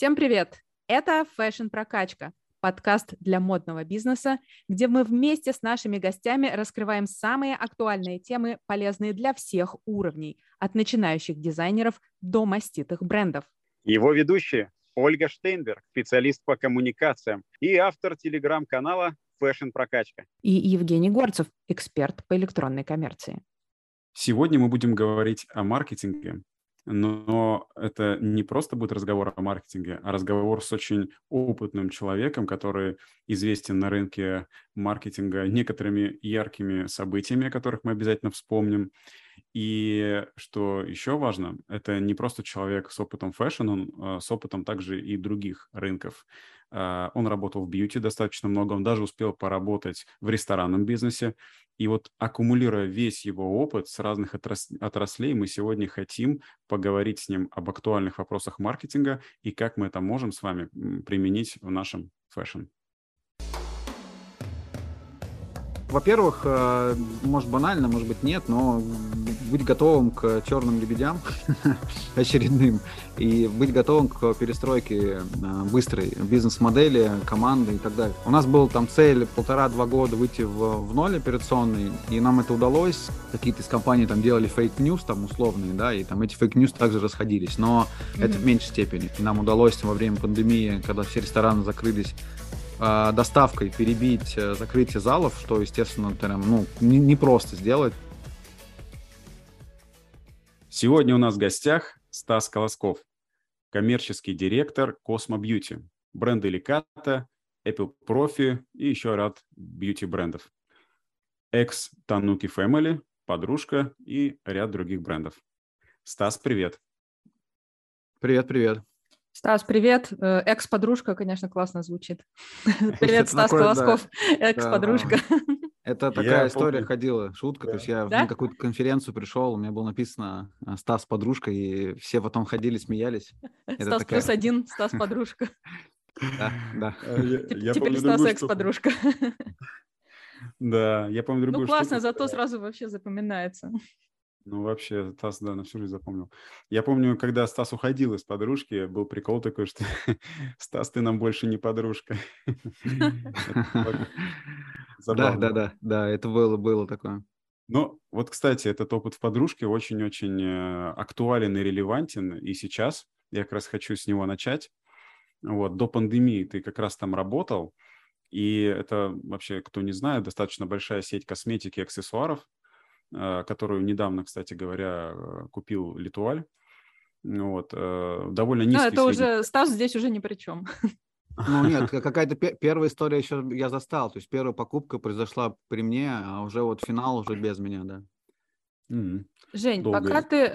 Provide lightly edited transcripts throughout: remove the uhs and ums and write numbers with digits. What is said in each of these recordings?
Всем привет! Это «Фэшн-прокачка» – подкаст для модного бизнеса, где мы вместе с нашими гостями раскрываем самые актуальные темы, полезные для всех уровней, от начинающих дизайнеров до маститых брендов. Его ведущие – Ольга Штейнберг, специалист по коммуникациям и автор телеграм-канала «Фэшн-прокачка». И Евгений Горцев, эксперт по электронной коммерции. Сегодня мы будем говорить о маркетинге. Но это не просто будет разговор о маркетинге, а разговор с очень опытным человеком, который известен на рынке маркетинга некоторыми яркими событиями, о которых мы обязательно вспомним. И что еще важно, это не просто человек с опытом фэшн, он с опытом также и других рынков. Он работал в бьюти достаточно много, он даже успел поработать в ресторанном бизнесе. И вот аккумулируя весь его опыт с разных отраслей, мы сегодня хотим поговорить с ним об актуальных вопросах маркетинга и как мы это можем с вами применить в нашем фэшн. Во-первых, может банально, может быть нет, но быть готовым к черным лебедям очередным и быть готовым к перестройке быстрой бизнес-модели, команды и так далее. У нас была там цель 1,5-2 года выйти в ноль операционный, и нам это удалось. Какие-то из компаний там делали фейк-ньюс там условные, да, и там эти фейк-ньюс также расходились, но это в меньшей степени. И нам удалось во время пандемии, когда все рестораны закрылись, доставкой перебить закрытие залов, что, естественно, прям, непросто сделать. Сегодня у нас в гостях Стас Колосков, коммерческий директор Cosmo Beauty, бренды Elikata, Apple Profi и еще ряд бьюти-брендов. Экс-Тануки Family, подружка и ряд других брендов. Стас, привет. Привет. Стас, привет. Экс-подружка, конечно, классно звучит. Привет, Стас Колосков, экс-подружка. Это такая история ходила, шутка. То есть я на какую-то конференцию пришел, у меня было написано «Стас, подружка», и все потом ходили, смеялись. Стас плюс один, Стас, подружка. Да. Теперь Стас, экс-подружка. Да, я помню другую штуку. Ну классно, зато сразу вообще запоминается. Ну, вообще, Стас, да, на всю жизнь запомнил. Я помню, когда Стас уходил из подружки, был прикол такой, что «Стас, ты нам больше не подружка». Да, это было такое. Ну, вот, кстати, этот опыт в подружке очень-очень актуален и релевантен. И сейчас я как раз хочу с него начать. Вот, до пандемии ты как раз там работал. И это, вообще, кто не знает, достаточно большая сеть косметики и аксессуаров, которую недавно, кстати говоря, купил L'Etoile. Вот. Довольно низкий. Это уже Стас здесь уже ни при чем. Ну нет, какая-то первая история еще я застал. То есть первая покупка произошла при мне, а уже вот финал уже без меня, да. Жень, пока ты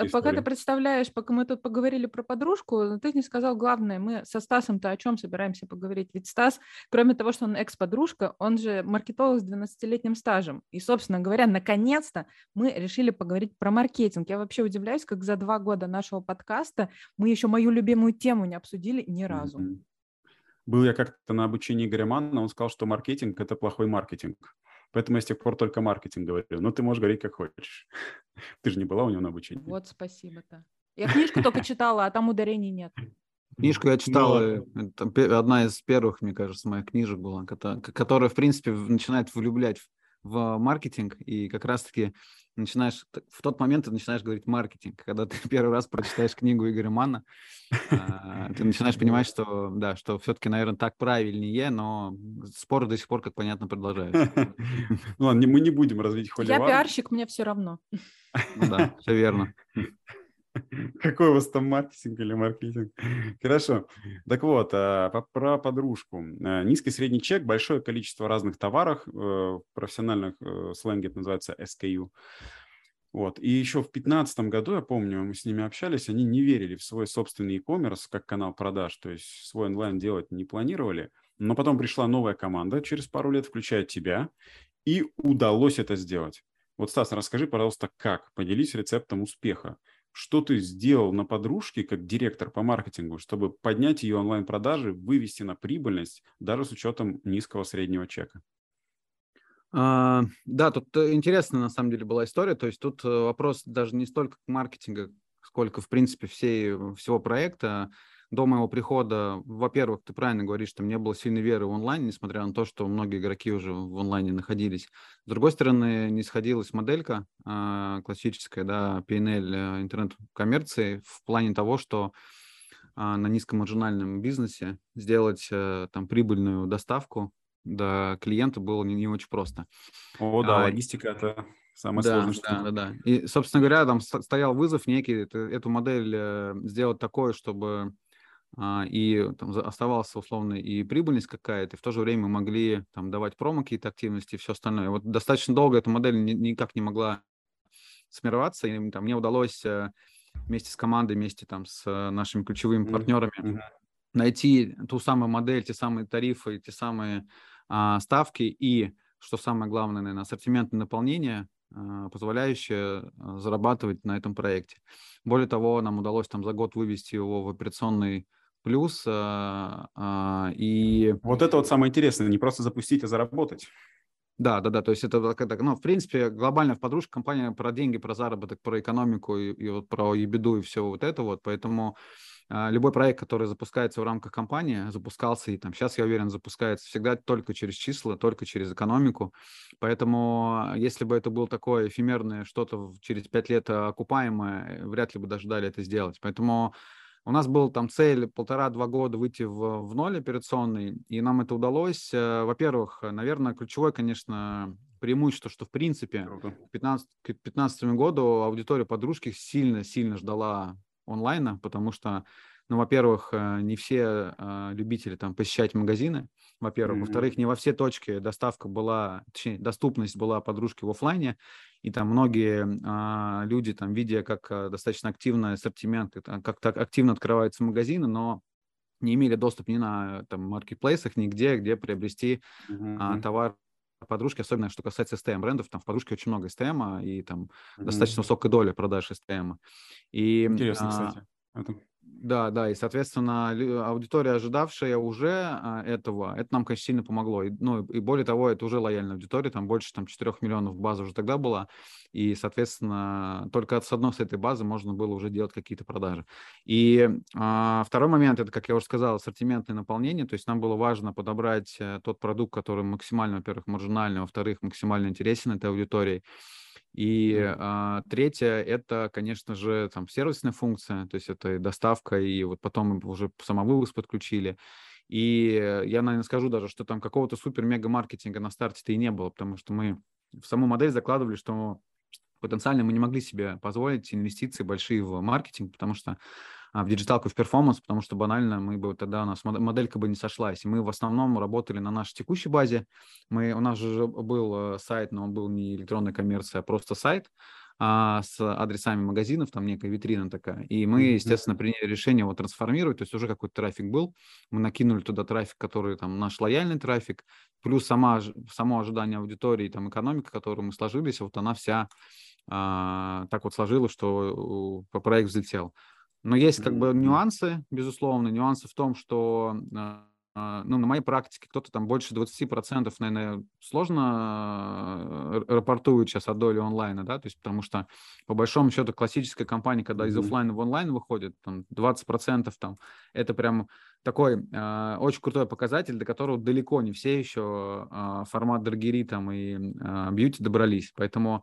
представляешь, пока мы тут поговорили про подружку, ты не сказал главное, мы со Стасом-то о чем собираемся поговорить? Ведь Стас, кроме того, что он экс-подружка, он же маркетолог с 12-летним стажем. И, собственно говоря, наконец-то мы решили поговорить про маркетинг. Я вообще удивляюсь, как за 2 года нашего подкаста мы еще мою любимую тему не обсудили ни разу. Был я как-то на обучении Игоря Манна, он сказал, что маркетинг – это плохой маркетинг. Поэтому я с тех пор только маркетинг говорю. Но ты можешь говорить, как хочешь. Ты же не была у него на обучении. Вот, спасибо-то. Я книжку только читала, а там ударений нет. Книжку я читала. Это одна из первых, мне кажется, моих книжек была, которая, в принципе, начинает влюблять в маркетинг. И как раз-таки начинаешь... В тот момент ты начинаешь говорить маркетинг. Когда ты первый раз прочитаешь книгу Игоря Манна, ты начинаешь понимать, что, да, что все-таки, наверное, так правильнее, но спор до сих пор, как понятно, продолжается. Ну ладно, мы не будем развить холивар. Я пиарщик, мне все равно. Ну да, все верно. Какой у вас там маркетинг или маркетинг? Хорошо. Так вот, про подружку. Низкий средний чек, большое количество разных товаров, в профессиональных сленге это называется SKU. Вот. И еще в 2015 году, я помню, мы с ними общались, они не верили в свой собственный e-commerce как канал продаж, то есть свой онлайн делать не планировали. Но потом пришла новая команда через пару лет, включая тебя, и удалось это сделать. Вот, Стас, расскажи, пожалуйста, как? Поделись рецептом успеха. Что ты сделал на подружке как директор по маркетингу, чтобы поднять ее онлайн-продажи, вывести на прибыльность даже с учетом низкого среднего чека? Да, тут интересная на самом деле была история. То есть тут вопрос даже не столько маркетинга, сколько в принципе всего проекта. до моего прихода, во-первых, ты правильно говоришь, там не было сильной веры в онлайн, несмотря на то, что многие игроки уже в онлайне находились. С другой стороны, не сходилась моделька классическая, да, P&L интернет-коммерции в плане того, что на низкомаржинальном бизнесе сделать там прибыльную доставку до клиента было не очень просто. О, да, логистика – это самое сложное. Да. И, собственно говоря, там стоял вызов некий, эту модель сделать такой, чтобы и там оставалась условно и прибыльность какая-то, и в то же время мы могли там давать промо, какие-то активности и все остальное. Вот достаточно долго эта модель никак не могла сформироваться, и там мне удалось вместе с командой, вместе там с нашими ключевыми партнерами найти ту самую модель, те самые тарифы, те самые ставки и, что самое главное, наверное, ассортиментное наполнение, позволяющее зарабатывать на этом проекте. Более того, нам удалось там за год вывести его в операционный плюс. И вот это вот самое интересное, не просто запустить, а заработать. Да, то есть это, ну, в принципе, глобально в подружке компания про деньги, про заработок, про экономику и вот про ебиду и все вот это вот, поэтому любой проект, который запускается в рамках компании, запускался и там сейчас, я уверен, запускается всегда только через числа, только через экономику, поэтому если бы это было такое эфемерное что-то через 5 лет окупаемое, вряд ли бы даже дали это сделать, поэтому... У нас был там цель 1,5-2 года выйти в ноль операционный, и нам это удалось. Во-первых, наверное, ключевое, конечно, преимущество, что в принципе к 2015 году аудитория подружки сильно-сильно ждала онлайна, потому что, ну, во-первых, не все любители там посещать магазины, во-первых. Во-вторых, не во все точки доставка была, точнее, доступность была подружки в офлайне. И там многие люди, там, видя, как достаточно активный ассортимент, как так активно открываются магазины, но не имели доступ ни на там маркетплейсах, нигде, где приобрести товар подружки, особенно что касается STM-брендов. Там в подружке очень много STM-а, и там достаточно высокая доля продаж STM-а. И, интересно, кстати. Это... Да, и, соответственно, аудитория, ожидавшая уже этого, это нам, конечно, сильно помогло. И, ну, и более того, это уже лояльная аудитория, там больше там, 4 миллионов баз уже тогда была, и, соответственно, только с одной с этой базы можно было уже делать какие-то продажи. И второй момент, это, как я уже сказал, ассортиментное наполнение, то есть нам было важно подобрать тот продукт, который максимально, во-первых, маржинальный, во-вторых, максимально интересен этой аудитории. И третье, это, конечно же, там сервисная функция, то есть это и доставка, и вот потом уже самовывоз подключили. И я, наверное, скажу даже, что там какого-то супер-мега-маркетинга на старте-то и не было, потому что мы в саму модель закладывали, что потенциально мы не могли себе позволить инвестиции большие в маркетинг, потому что в диджиталку, в перформанс, потому что банально мы бы тогда у нас моделька бы не сошлась. И мы в основном работали на нашей текущей базе. У нас же был сайт, но он был не электронная коммерция, а просто сайт с адресами магазинов, там некая витрина такая. И мы, естественно, приняли решение его трансформировать, то есть уже какой-то трафик был. Мы накинули туда трафик, который там наш лояльный трафик, плюс само ожидание аудитории, там экономика, которую мы сложились, вот она вся так вот сложилась, что проект взлетел. Но есть как бы нюансы, безусловно. Нюансы в том, что, ну, на моей практике кто-то там больше 20%, наверное, сложно рапортует сейчас о доле онлайна, да, то есть потому что по большому счету классическая компания, когда из офлайна в онлайн выходит, там 20% там, это прям такой очень крутой показатель, до которого далеко не все еще формат драгери там и бьюти добрались, поэтому...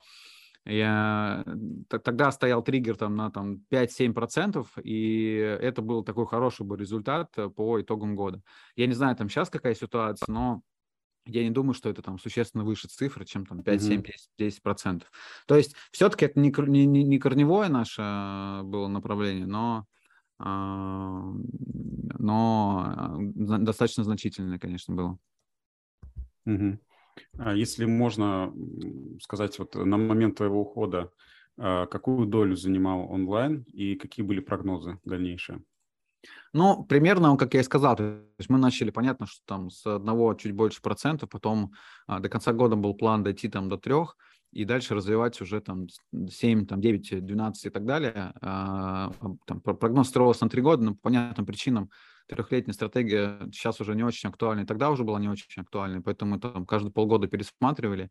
Тогда стоял триггер там, на там, 5-7%, и это был такой хороший бы результат по итогам года. Я не знаю, там сейчас какая ситуация, но я не думаю, что это там существенно выше цифры, чем там 5-7-10%. То есть все-таки это не корневое наше было направление, но достаточно значительное, конечно, было. Если можно сказать, вот на момент твоего ухода, какую долю занимал онлайн и какие были прогнозы дальнейшие? Ну, примерно, как я и сказал, то есть мы начали, понятно, что там с 1 чуть больше процентов, потом до конца года был план дойти там до 3%. И дальше развивать уже там 7, там 9, 12 и так далее. Там прогноз строился на 3 года, но по понятным причинам трехлетняя стратегия сейчас уже не очень актуальна, и тогда уже была не очень актуальна, поэтому мы там каждые полгода пересматривали.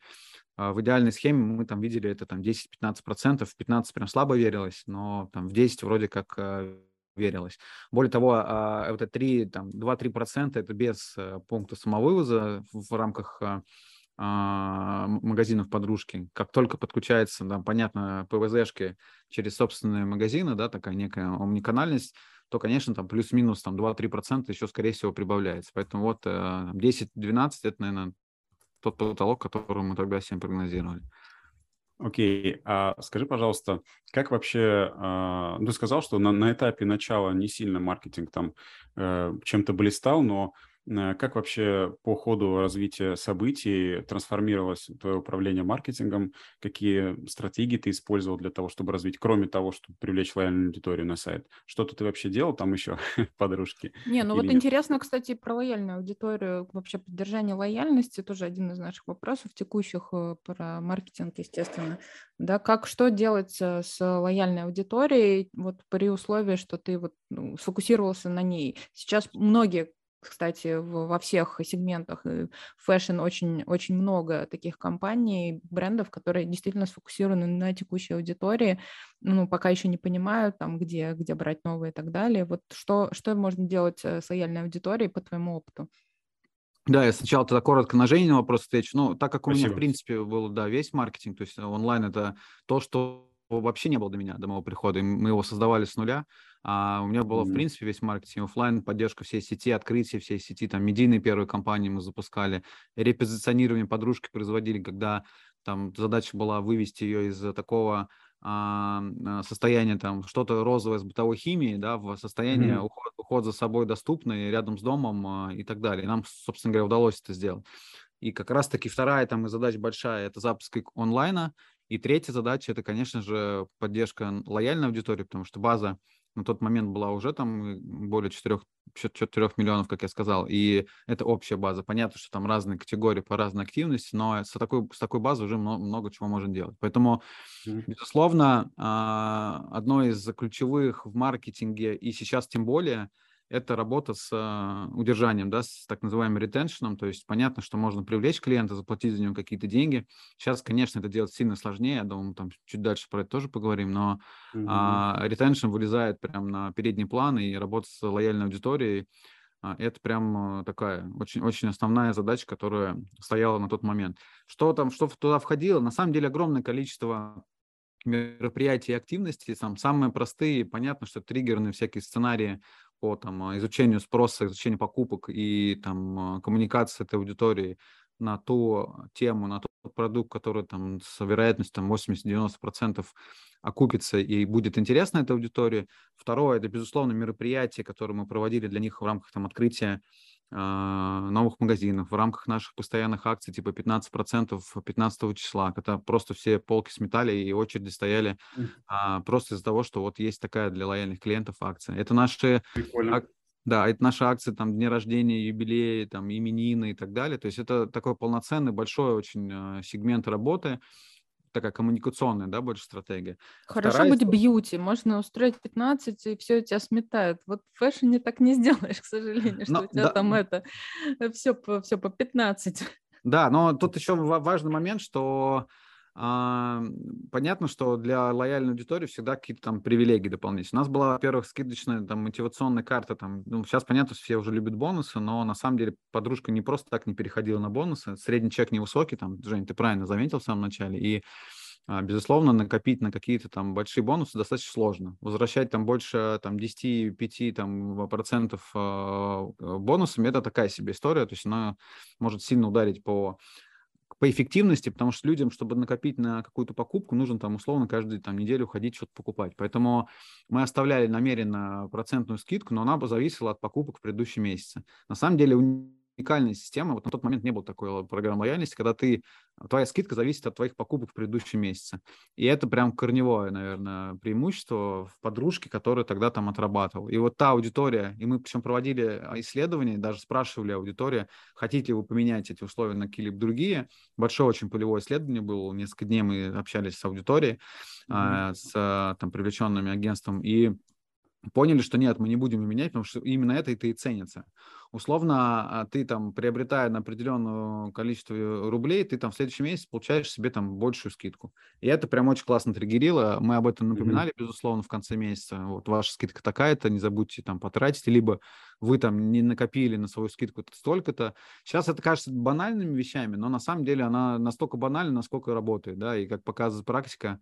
В идеальной схеме мы там видели это там 10-15%, в 15 прям слабо верилось, но там в 10 вроде как верилось. Более того, это 2-3% это без пункта самовывоза в рамках магазинов подружки. Как только подключается, да, понятно, ПВЗшки через собственные магазины, да, такая некая омниканальность, то, конечно, там плюс-минус 2-3% еще, скорее всего, прибавляется. Поэтому вот 10-12 это, наверное, тот потолок, который мы тогда всем прогнозировали. Окей. А скажи, пожалуйста, как вообще... ты сказал, что на этапе начала не сильно маркетинг там чем-то блистал, но как вообще по ходу развития событий трансформировалось твое управление маркетингом? Какие стратегии ты использовал для того, чтобы развить, кроме того, чтобы привлечь лояльную аудиторию на сайт? Что-то ты вообще делал там еще, подружки? Нет? Интересно, кстати, про лояльную аудиторию. Вообще поддержание лояльности тоже один из наших вопросов текущих про маркетинг, естественно. Да, как, что делать с лояльной аудиторией вот при условии, что ты вот сфокусировался на ней? Сейчас многие, кстати, во всех сегментах фэшн очень много таких компаний, брендов, которые действительно сфокусированы на текущей аудитории, пока еще не понимают, там, где брать новые и так далее. Вот что можно делать с лояльной аудиторией по твоему опыту? Да, я сначала тогда коротко на Женин вопрос отвечу. Так как у меня, в принципе, был весь маркетинг, то есть онлайн — это то, что вообще не было до меня, до моего прихода, и мы его создавали с нуля. У меня было, в принципе, весь маркетинг, офлайн, поддержка всей сети, открытие всей сети, медийные первые кампании мы запускали, репозиционирование подружки производили, когда там задача была вывести ее из такого состояние что-то розовое с бытовой химией, в состояние уход за собой доступный, рядом с домом и так далее. И нам, собственно говоря, удалось это сделать. И как раз-таки вторая задача большая – это запуск онлайна. И третья задача – это, конечно же, поддержка лояльной аудитории, потому что база на тот момент была уже более 4 миллионов, как я сказал, и это общая база. Понятно, что там разные категории по разной активности, но с такой базой уже много чего можно делать. Поэтому, безусловно, одно из ключевых в маркетинге, и сейчас тем более, это работа с удержанием, с так называемым ретеншеном. То есть понятно, что можно привлечь клиента, заплатить за него какие-то деньги. Сейчас, конечно, это делать сильно сложнее. Я думаю, чуть дальше про это тоже поговорим. Но ретеншн вылезает прямо на передний план, и работа с лояльной аудиторией – это прям такая очень-очень основная задача, которая стояла на тот момент. Что туда входило? На самом деле огромное количество мероприятий и активностей. Самые простые, понятно, что триггерные всякие сценарии по изучению спроса, изучению покупок и коммуникации этой аудитории на ту тему, на тот продукт, который с вероятностью 80-90% окупится и будет интересно этой аудитории. Второе – это, безусловно, мероприятия, которые мы проводили для них в рамках открытия новых магазинов, в рамках наших постоянных акций, 15% 15 числа, когда просто все полки сметали и очереди стояли просто из-за того, что вот есть такая для лояльных клиентов акция. Это наши, это наши акции, дни рождения, юбилеи, именины и так далее. То есть это такой полноценный, большой очень сегмент работы, такая коммуникационная, больше стратегия. Хорошо быть бьюти, можно устроить 15, и все у тебя сметают. Вот в фэшне так не сделаешь, к сожалению, что у тебя все по 15. Да, но тут еще важный момент, что понятно, что для лояльной аудитории всегда какие-то привилегии дополнительные. У нас была, во-первых, скидочная мотивационная карта. Сейчас понятно, что все уже любят бонусы, но на самом деле подружка не просто так не переходила на бонусы. Средний чек невысокий, Жень, ты правильно заметил в самом начале. И, безусловно, накопить на какие-то большие бонусы достаточно сложно. Возвращать больше 10-5% бонусами – это такая себе история. То есть она может сильно ударить по эффективности, потому что людям, чтобы накопить на какую-то покупку, нужно условно каждую неделю ходить что-то покупать. Поэтому мы оставляли намеренно процентную скидку, но она бы зависела от покупок в предыдущем месяце. На самом деле уникальная система, вот на тот момент не было такой программы лояльности, когда твоя скидка зависит от твоих покупок в предыдущем месяце. И это прям корневое, наверное, преимущество в подружке, которая тогда отрабатывала. И вот та аудитория, и мы причем проводили исследования, даже спрашивали аудиторию, хотите ли вы поменять эти условия на какие-либо другие. Большое очень полевое исследование было, несколько дней мы общались с аудиторией, с привлеченными агентством, и поняли, что нет, мы не будем ее менять, потому что именно это и ценится. Условно, ты там, приобретая на определенное количество рублей, ты там в следующем месяце получаешь себе там большую скидку. И это прям очень классно триггерило. Мы об этом напоминали, безусловно, в конце месяца. Вот ваша скидка такая-то, не забудьте там потратить, либо вы там не накопили на свою скидку столько-то. Сейчас это кажется банальными вещами, но на самом деле она настолько банальна, насколько работает, да, и как показывает практика,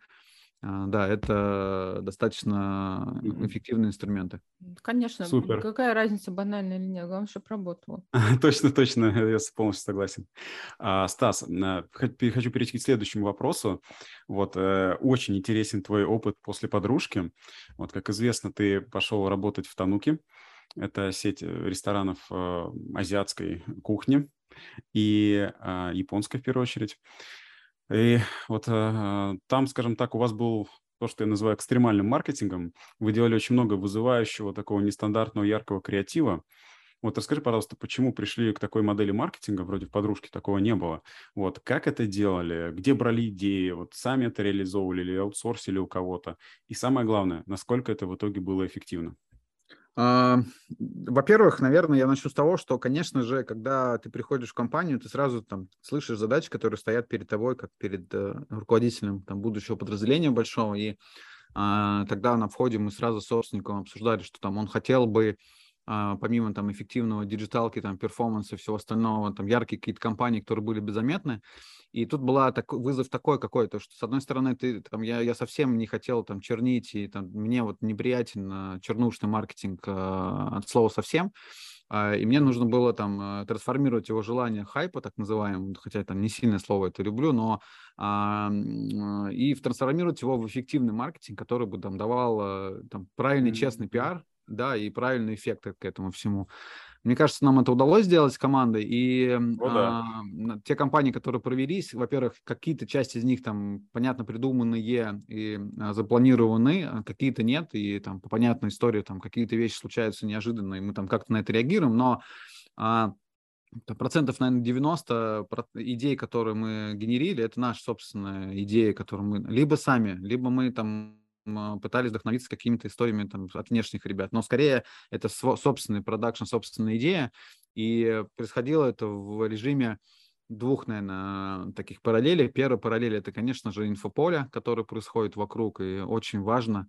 да, это достаточно эффективные инструменты. Конечно. Супер. Какая разница, банальная или нет, главное, чтобы работало. Точно, точно, я полностью согласен. Стас, хочу перейти к следующему вопросу. Вот, очень интересен твой опыт после подружки. Вот, как известно, ты пошел работать в Тануки. Это сеть ресторанов азиатской кухни и японской, в первую очередь. И вот там, скажем так, у вас был то, что я называю экстремальным маркетингом. Вы делали очень много вызывающего, такого нестандартного, яркого креатива. Вот расскажи, пожалуйста, почему пришли к такой модели маркетинга? Вроде в подружке такого не было. Вот как это делали? Где брали идеи? Вот сами это реализовывали или аутсорсили у кого-то? И самое главное, насколько это в итоге было эффективно? Во-первых, наверное, я начну с того, что, конечно же, когда ты приходишь в компанию, ты сразу там слышишь задачи, которые стоят перед тобой, как перед руководителем там, будущего подразделения большого, и тогда на входе мы сразу с собственником обсуждали, что там он хотел бы, помимо там эффективного диджиталки, там перформанса и всего остального, там яркие какие-то компании, которые были беззаметны. И тут была вызов такой какой-то, что с одной стороны ты там я совсем не хотел там чернить, и там мне вот неприятен чернушный маркетинг от слова совсем. И мне нужно было там трансформировать его желание хайпа, так называемым, хотя там не сильное слово это люблю, но и трансформировать его в эффективный маркетинг, который бы там давал там правильный, честный пиар, да, и правильные эффекты к этому всему. Мне кажется, нам это удалось сделать с командой, и те компании, которые провелись, во-первых, какие-то части из них там, понятно, придуманные и запланированы, какие-то нет, и там по понятной истории там какие-то вещи случаются неожиданно, и мы там как-то на это реагируем, но процентов, наверное, 90 идей, которые мы генерили, это наша собственная идея, которую мы либо сами, либо мы там пытались вдохновиться какими-то историями там, от внешних ребят, но скорее это собственный продакшн, собственная идея, и происходило это в режиме двух, наверное, таких параллелей. Первая параллель – это, конечно же, инфополе, которое происходит вокруг, и очень важно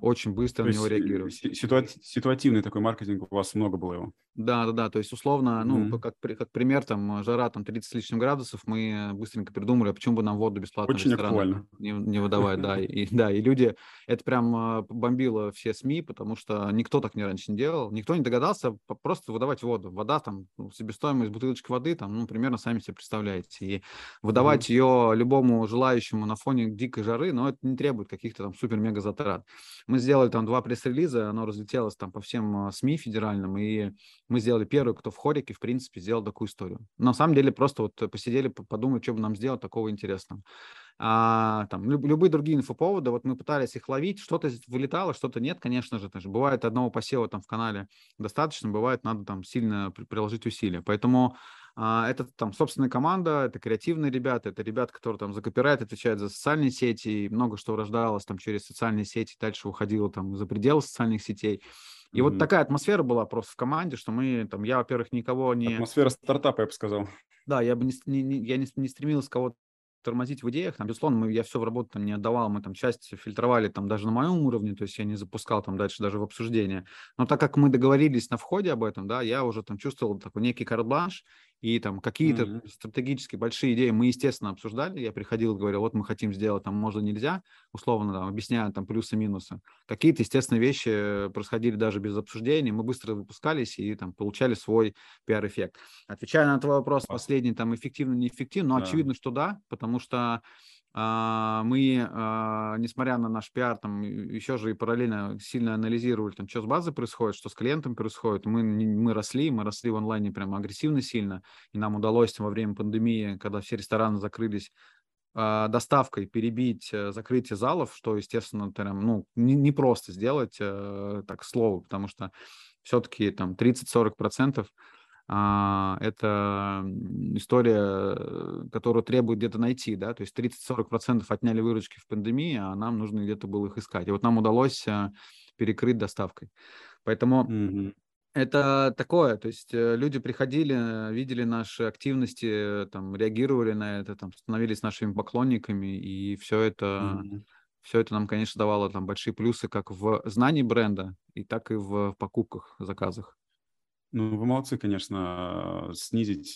очень быстро на него реагировать. Ситуативный такой маркетинг, у вас много было его. Да, то есть условно, ну, как пример, там, жара там 30 с лишним градусов, мы быстренько придумали, а почему бы нам воду бесплатно в ресторан не выдавать, да. И люди, это прям бомбило все СМИ, потому что никто так раньше не делал, никто не догадался просто выдавать воду. Вода там, себестоимость бутылочки воды, там, ну, примерно сами себе представляете. И выдавать ее любому желающему на фоне дикой жары, но это не требует каких-то там супер-мега затрат. Мы сделали там 2 пресс-релиза, оно разлетелось там по всем СМИ федеральным, и мы сделали первый, кто в хорике, в принципе, сделал такую историю. На самом деле просто вот посидели, подумали, что бы нам сделать такого интересного. Там, любые другие инфоповоды, вот мы пытались их ловить, что-то вылетало, что-то нет, конечно же. Бывает одного посева там в канале достаточно, бывает надо там сильно приложить усилия. Поэтому это там собственная команда, это креативные ребята, это ребята, которые там за копирайт отвечают, за социальные сети, и много что рождалось там через социальные сети, дальше уходило там за пределы социальных сетей. И вот такая атмосфера была просто в команде, что мы там, я, во-первых, никого не... Атмосфера стартапа, я бы сказал. Да, я бы не стремился кого-то тормозить в идеях, там, безусловно, я все в работу там не отдавал, мы там часть фильтровали там даже на моем уровне, то есть я не запускал там дальше даже в обсуждение, но так как мы договорились на входе об этом, да, я уже там чувствовал такой некий карт-бланш, и там какие-то стратегически большие идеи мы, естественно, обсуждали, я приходил и говорил, вот мы хотим сделать, там, можно, нельзя, условно, там, объясняю там плюсы-минусы, какие-то, естественно, вещи происходили даже без обсуждений, мы быстро выпускались и там получали свой пиар-эффект. Отвечая на твой вопрос, последний, там, эффективно-неэффективно, но очевидно, что да, потому что мы, несмотря на наш пиар, там еще же и параллельно сильно анализировали, там, что с базой происходит, что с клиентом происходит. Мы росли в онлайне прямо агрессивно сильно, и нам удалось во время пандемии, когда все рестораны закрылись, доставкой перебить закрытие залов, что, естественно, прям, ну, не просто сделать, так, слово, потому что все-таки там 30-40% это история, которую требует где-то найти, да, то есть 30-40% отняли выручки в пандемии, а нам нужно где-то было их искать. И вот нам удалось перекрыт доставкой. Поэтому это такое, то есть люди приходили, видели наши активности, там, реагировали на это, там, становились нашими поклонниками, и все это нам, конечно, давало там большие плюсы как в знании бренда, и так и в покупках, заказах. Ну, вы молодцы, конечно, снизить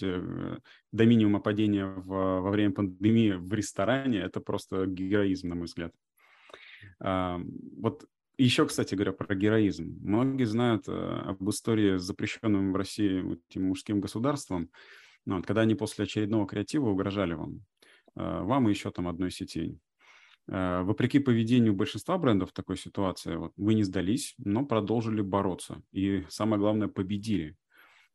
до минимума падение во время пандемии в ресторане. Это просто героизм, на мой взгляд. Вот еще, кстати говоря, про героизм. Многие знают об истории с запрещенным в России мужским государством, когда они после очередного креатива угрожали вам и еще там одной сети. Вопреки поведению большинства брендов в такой ситуации, вы не сдались, но продолжили бороться. И самое главное, победили.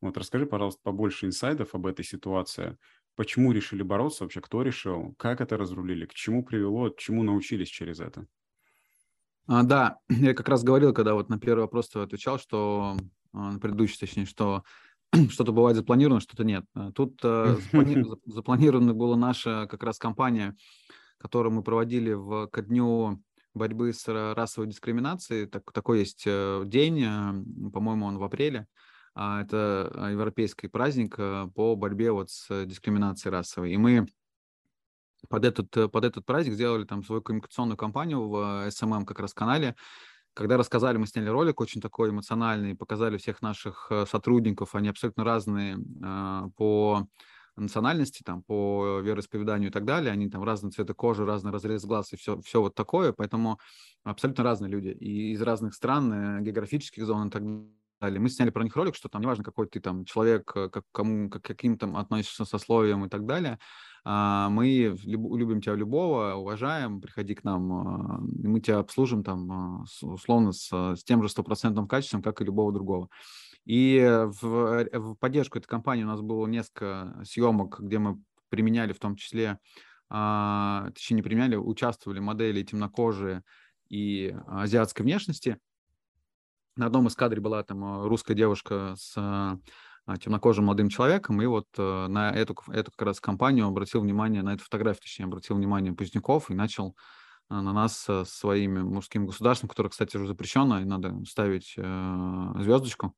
Расскажи, пожалуйста, побольше инсайдов об этой ситуации. Почему решили бороться вообще? Кто решил? Как это разрулили? К чему привело? Чему научились через это? Да, я как раз говорил, когда на первый вопрос отвечал, что на предыдущий, точнее, что что-то бывает запланировано, что-то нет. Тут запланирована была наша как раз кампания, которую мы проводили ко дню борьбы с расовой дискриминацией. Такой есть день, по-моему, он в апреле. Это европейский праздник по борьбе с дискриминацией расовой. И мы под этот праздник сделали там свою коммуникационную кампанию в SMM как раз канале. Когда рассказали, мы сняли ролик очень такой эмоциональный, показали всех наших сотрудников, они абсолютно разные по национальности, там, по вероисповеданию и так далее, они там разные цвета кожи, разный разрез глаз и все вот такое, поэтому абсолютно разные люди и из разных стран, географических зон и так далее. Мы сняли про них ролик, что там неважно, какой ты там человек, каким там относишься сословием и так далее, мы любим тебя любого, уважаем, приходи к нам, мы тебя обслужим там условно с тем же 100% качеством, как и любого другого. И в поддержку этой кампании у нас было несколько съемок, где мы применяли в том числе, точнее не применяли, участвовали модели темнокожие и азиатской внешности. На одном из кадров была там русская девушка с темнокожим молодым человеком, и на эту как раз кампанию обратил внимание, на эту фотографию, точнее, обратил внимание Поздняков и начал на нас со своим мужским государством, которое, кстати, уже запрещено, и надо ставить звездочку.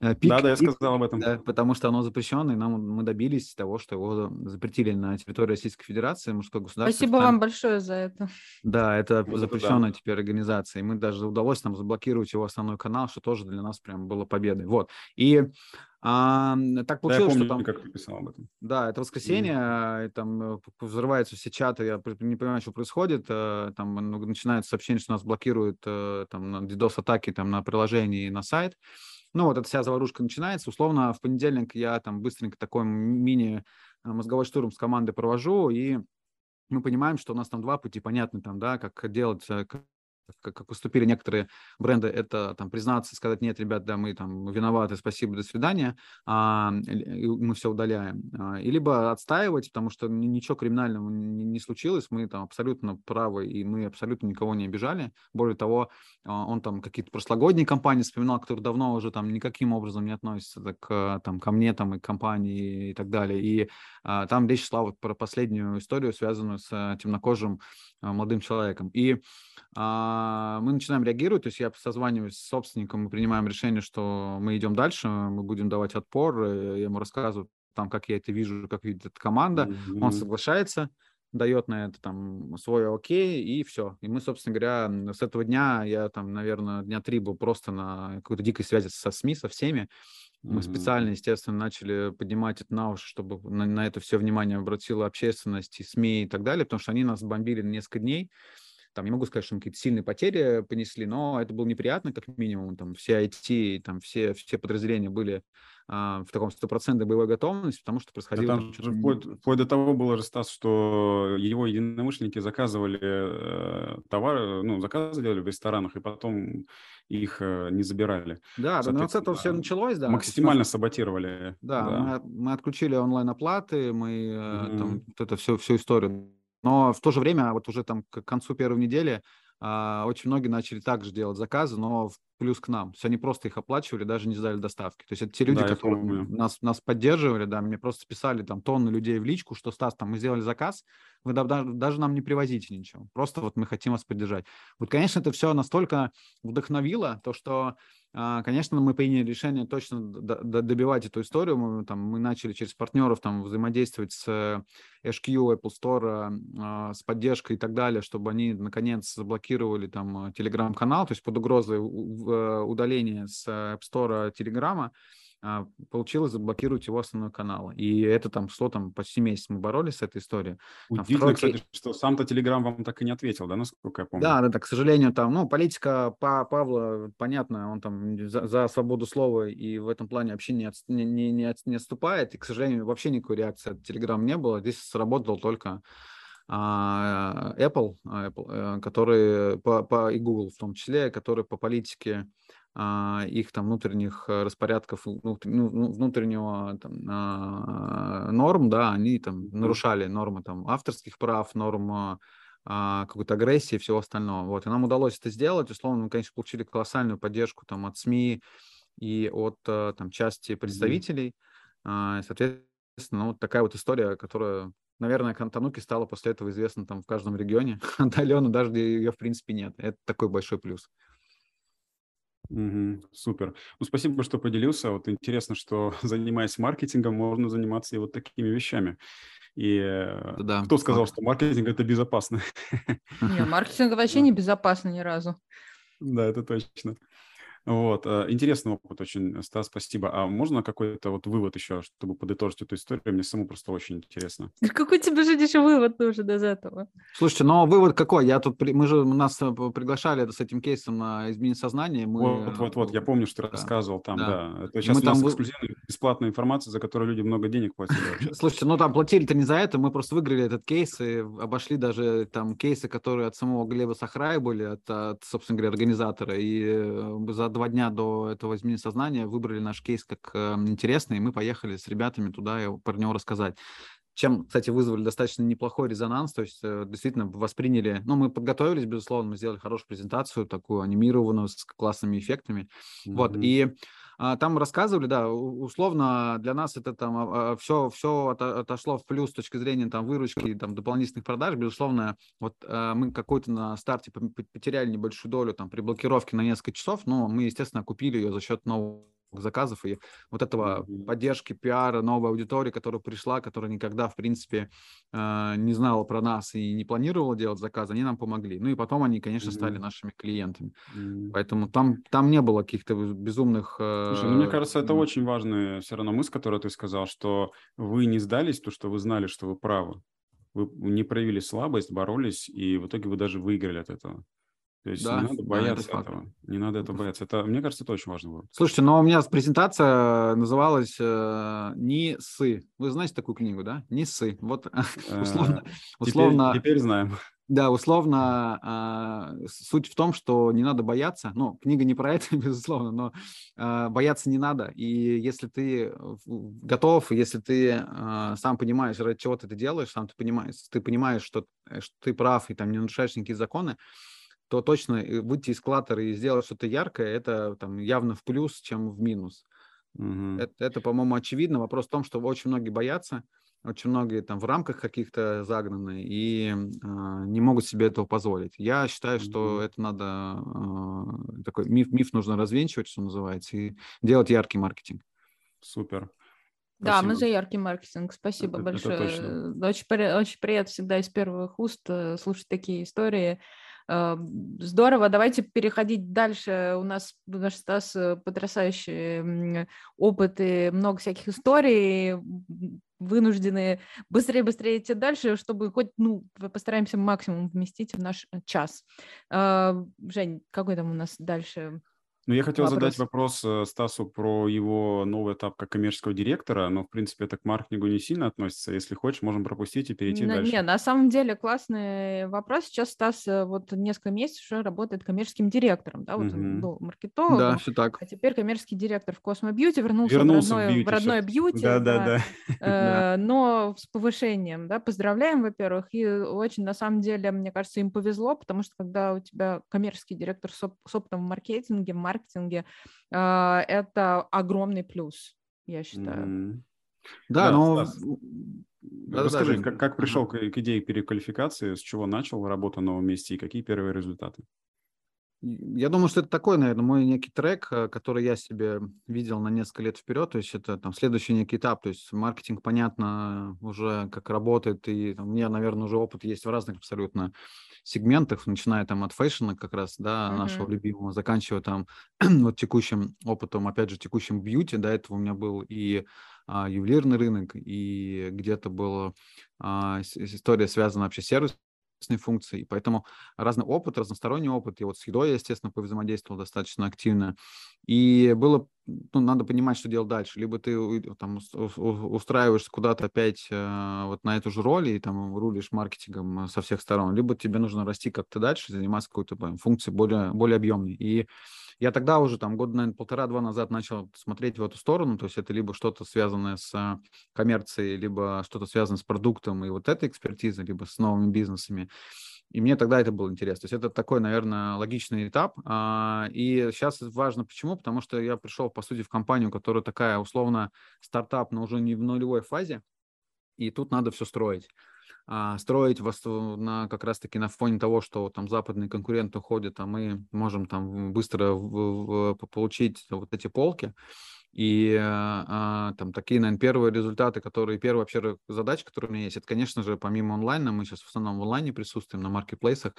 Да, я сказал об этом. Потому что оно запрещено, и мы добились того, что его запретили на территории Российской Федерации, мужское государство. Спасибо вам большое за это. Да, это запрещенная теперь организация, и мы даже удалось нам заблокировать его основной канал, что тоже для нас прям было победой. И так получилось, я помню, что там... как ты писал об этом. Да, это воскресенье, там взрываются все чаты, я не понимаю, что происходит, там начинается сообщение, что нас блокируют там DDoS-атаки там на приложение и на сайт. Эта вся заварушка начинается. Условно, в понедельник я там быстренько такой мини-мозговой штурм с командой провожу, и мы понимаем, что у нас там два пути, понятно, там, да, как делать... Как выступили некоторые бренды, это там признаться, сказать: нет, ребят, да, мы там виноваты, спасибо, до свидания, мы все удаляем. И либо отстаивать, потому что ничего криминального не случилось, мы там абсолютно правы, и мы абсолютно никого не обижали. Более того, он там какие-то прошлогодние компании вспоминал, которые давно уже там никаким образом не относятся ко мне там и к компании и так далее. И там речь шла про последнюю историю, связанную с темнокожим молодым человеком. И мы начинаем реагировать, то есть я созваниваюсь с собственником, мы принимаем решение, что мы идем дальше, мы будем давать отпор, я ему рассказываю, там, как я это вижу, как видит эта команда, он соглашается, дает на это там свой окей, и все. И мы, собственно говоря, с этого дня, я там, наверное, дня 3 был просто на какой-то дикой связи со СМИ, со всеми. Мы специально, естественно, начали поднимать это на уши, чтобы на это все внимание обратила общественность и СМИ и так далее, потому что они нас бомбили на несколько дней. Там, не могу сказать, что мы какие-то сильные потери понесли, но это было неприятно, как минимум. Там все IT, там все подразделения были в таком 100% боевой готовности, потому что происходило... Да, там вплоть до того было же, Стас, что его единомышленники заказывали товары, заказывали в ресторанах, и потом их не забирали. Да, но с этого все началось, да. Максимально саботировали. Да. Мы отключили онлайн-оплаты, там, всю историю. Но в то же время, уже там к концу первой недели очень многие начали также делать заказы, но плюс к нам. То есть они просто их оплачивали, даже не ждали доставки. То есть это те люди, да, которые нас поддерживали, да, мне просто писали там тонны людей в личку, что, Стас, там мы сделали заказ, вы даже нам не привозите ничего, просто вот мы хотим вас поддержать. Вот, конечно, это все настолько вдохновило, то, что, конечно, мы приняли решение точно добивать эту историю. Мы начали через партнеров там взаимодействовать с HQ, Apple Store, с поддержкой и так далее, чтобы они, наконец, заблокировали там Telegram-канал, то есть под угрозой удаления с App Store Telegram получилось заблокировать его основной канал. И это там шло почти месяц, мы боролись с этой историей. Удивительно, кстати, что сам-то Телеграм вам так и не ответил, да, насколько я помню? Да, к сожалению, политика Павла, понятно, он за свободу слова и в этом плане вообще не отступает, и, к сожалению, вообще никакой реакции от Телеграм не было, здесь сработал только Apple, который и Google в том числе, которые по политике их внутренних распорядков, внутреннего норм, да, они нарушали нормы авторских прав, нормы какой-то агрессии и всего остального. Вот. И нам удалось это сделать. Условно, мы, конечно, получили колоссальную поддержку от СМИ и от части представителей. Соответственно, такая вот история, которая, наверное, Кантануки стала после этого известна в каждом регионе, отдаленно, даже где ее, в принципе, нет. Это такой большой плюс. Угу, супер. Спасибо, что поделился. Интересно, что, занимаясь маркетингом, можно заниматься и вот такими вещами. И да, кто сказал, что маркетинг – это безопасно? Нет, маркетинг вообще не безопасно ни разу. Да, это точно. Интересный опыт очень, Стас, спасибо. А можно какой-то вывод еще, чтобы подытожить эту историю? Мне самому просто очень интересно. Какой тебе же еще вывод нужен из этого? Слушайте, вывод какой? Нас приглашали с этим кейсом на изменение сознания. Я помню, что ты рассказывал . Это сейчас у нас эксклюзивная бесплатная информация, за которую люди много денег платили. Слушайте, платили-то не за это, мы просто выиграли этот кейс и обошли даже кейсы, которые от самого Глеба Сахрая были, от, собственно говоря, организатора, и за 2 дня до этого изменения сознания выбрали наш кейс как интересный, и мы поехали с ребятами туда и про него рассказать. Чем, кстати, вызвали достаточно неплохой резонанс, то есть действительно восприняли, мы подготовились, безусловно, мы сделали хорошую презентацию, такую анимированную, с классными эффектами, и там рассказывали, условно для нас это все отошло в плюс с точки зрения выручки, дополнительных продаж, безусловно, мы какой-то на старте потеряли небольшую долю при блокировке на несколько часов, но мы, естественно, купили ее за счет нового заказов и этого поддержки, пиара, новой аудитории, которая пришла, которая никогда, в принципе, не знала про нас и не планировала делать заказы, они нам помогли. И потом они, конечно, стали нашими клиентами. Поэтому там не было каких-то безумных... Слушай, мне кажется, это очень важная все равно мысль, которую ты сказал, что вы не сдались, потому что вы знали, что вы правы. Вы не проявили слабость, боролись, и в итоге вы даже выиграли от этого. То есть не надо бояться этого. Не надо этого бояться. Это, мне кажется, это очень важно было. Слушайте, у меня презентация называлась «Не ссы». Вы знаете такую книгу, да? «Не ссы». Теперь знаем. Да, условно, суть в том, что не надо бояться. Книга не про это, безусловно, но бояться не надо. И если ты готов, если ты сам понимаешь, ради чего ты это делаешь, сам ты понимаешь, что ты прав и не нарушаешь никакие законы, то точно выйти из клаттера и сделать что-то яркое, это явно в плюс, чем в минус. Это, по-моему, очевидно. Вопрос в том, что очень многие боятся, очень многие в рамках каких-то загнаны и не могут себе этого позволить. Я считаю, что это надо... такой миф нужно развенчивать, что называется, и делать яркий маркетинг. Супер. Спасибо. Да, мы за яркий маркетинг. Спасибо большое. Очень приятно всегда из первых уст слушать такие истории. Здорово, давайте переходить дальше. У нас, Стас, потрясающий опыт и много всяких историй. Вынуждены быстрее идти дальше, чтобы хоть, постараемся максимум вместить в наш час. Жень, какой там у нас дальше? Я хотел задать вопрос Стасу про его новый этап как коммерческого директора, но, в принципе, это к маркетингу не сильно относится. Если хочешь, можем пропустить и перейти дальше. Нет, на самом деле классный вопрос. Сейчас Стас несколько месяцев уже работает коммерческим директором. Да, он был маркетологом, да, все так. А теперь коммерческий директор в Cosmo Beauty, вернулся в родное бьюти. Да. Но с повышением. Да, поздравляем, во-первых. И очень, на самом деле, мне кажется, им повезло, потому что когда у тебя коммерческий директор с опытом в маркетинге, маркетинге, это огромный плюс, я считаю. Да, но... Расскажи, как пришел к идее переквалификации, с чего начал работу на новом месте и какие первые результаты? Я думаю, что это такой, наверное, мой некий трек, который я себе видел на несколько лет вперед, то есть это там следующий некий этап, то есть маркетинг, понятно, уже как работает, и там, у меня, наверное, уже опыт есть в разных абсолютно сегментах, начиная там от фэшна как раз, да, нашего любимого, заканчивая там вот текущим опытом, опять же, текущим бьюти, до этого у меня был и ювелирный рынок, и где-то была история, связана вообще с сервисом, функции, и поэтому разный опыт, разносторонний опыт, и вот с едой я, естественно, повзаимодействовал достаточно активно, и было, ну, надо понимать, что делать дальше, либо ты там устраиваешься куда-то опять вот на эту же роль и там рулишь маркетингом со всех сторон, либо тебе нужно расти как-то дальше, заниматься какой-то функцией более объемной, и я тогда уже там года, наверное, полтора-два назад начал смотреть в эту сторону, то есть это либо что-то связанное с коммерцией, либо что-то связанное с продуктом и вот этой экспертизой, либо с новыми бизнесами. И мне тогда это было интересно. То есть это такой, наверное, логичный этап. И сейчас важно почему, потому что я пришел, по сути, в компанию, которая такая условно стартап, но уже не в нулевой фазе, и тут надо все строить. Строить как раз-таки на фоне того, что там западные конкуренты уходят, а мы можем там быстро получить вот эти полки. И там такие, наверное, первые результаты, первая вообще задача, которая у меня есть, это, конечно же, помимо онлайна, мы сейчас в основном в онлайне присутствуем, на маркетплейсах,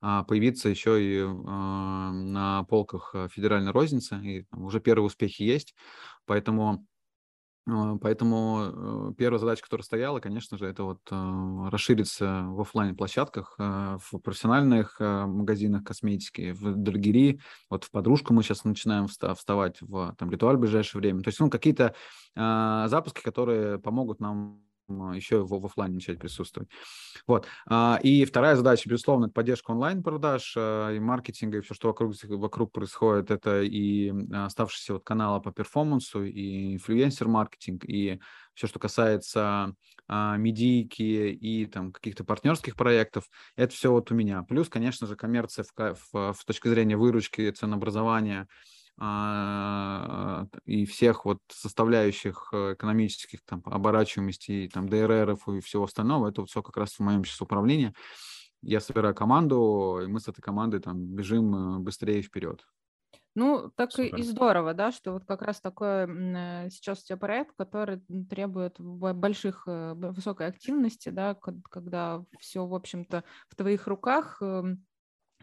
появиться еще и на полках федеральной розницы, и там уже первые успехи есть, Поэтому первая задача, которая стояла, конечно же, это вот расшириться в офлайн-площадках, в профессиональных магазинах косметики, в драгерии. Вот в подружку мы сейчас начинаем вставать, в там L'Etoile в ближайшее время. То есть, ну, какие-то запуски, которые помогут нам еще в офлайне начать присутствовать. Вот. И вторая задача, безусловно, это поддержка онлайн-продаж и маркетинга, и все, что вокруг происходит. Это и оставшиеся вот каналы по перформансу, и инфлюенсер-маркетинг, и все, что касается медийки и там каких-то партнерских проектов, это все вот у меня. Плюс, конечно же, коммерция с точки зрения выручки, ценообразования, и всех вот составляющих экономических, там, оборачиваемости, там, ДРРов и всего остального, это вот все как раз в моем сейчас управлении. Я собираю команду, и мы с этой командой там бежим быстрее вперед. Ну, так и здорово, да, что вот как раз такой сейчас у тебя проект, который требует высокой активности, да, когда все, в общем-то, в твоих руках,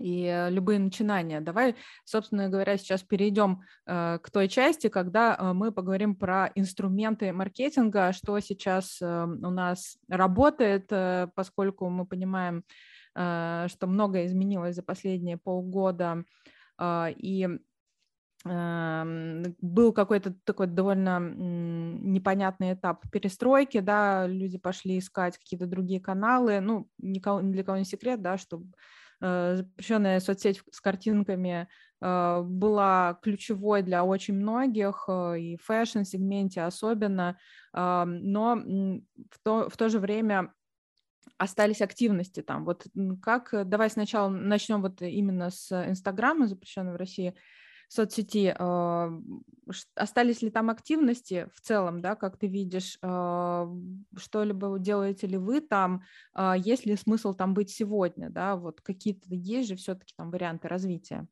и любые начинания. Давай, собственно говоря, сейчас перейдем к той части, когда мы поговорим про инструменты маркетинга, что сейчас у нас работает, поскольку мы понимаем, что многое изменилось за последние полгода, и был какой-то такой довольно непонятный этап перестройки, да, люди пошли искать какие-то другие каналы, ну, ни для кого не секрет, да, что запрещенная соцсеть с картинками была ключевой для очень многих, и в фэшн-сегменте особенно, но в то же время остались активности там. Вот как, давай сначала начнем вот именно с Инстаграма, запрещенной в России соцсети. Остались ли там активности в целом, да, как ты видишь, что-либо делаете ли вы там, есть ли смысл там быть сегодня, да, вот какие-то есть же все-таки там варианты развития?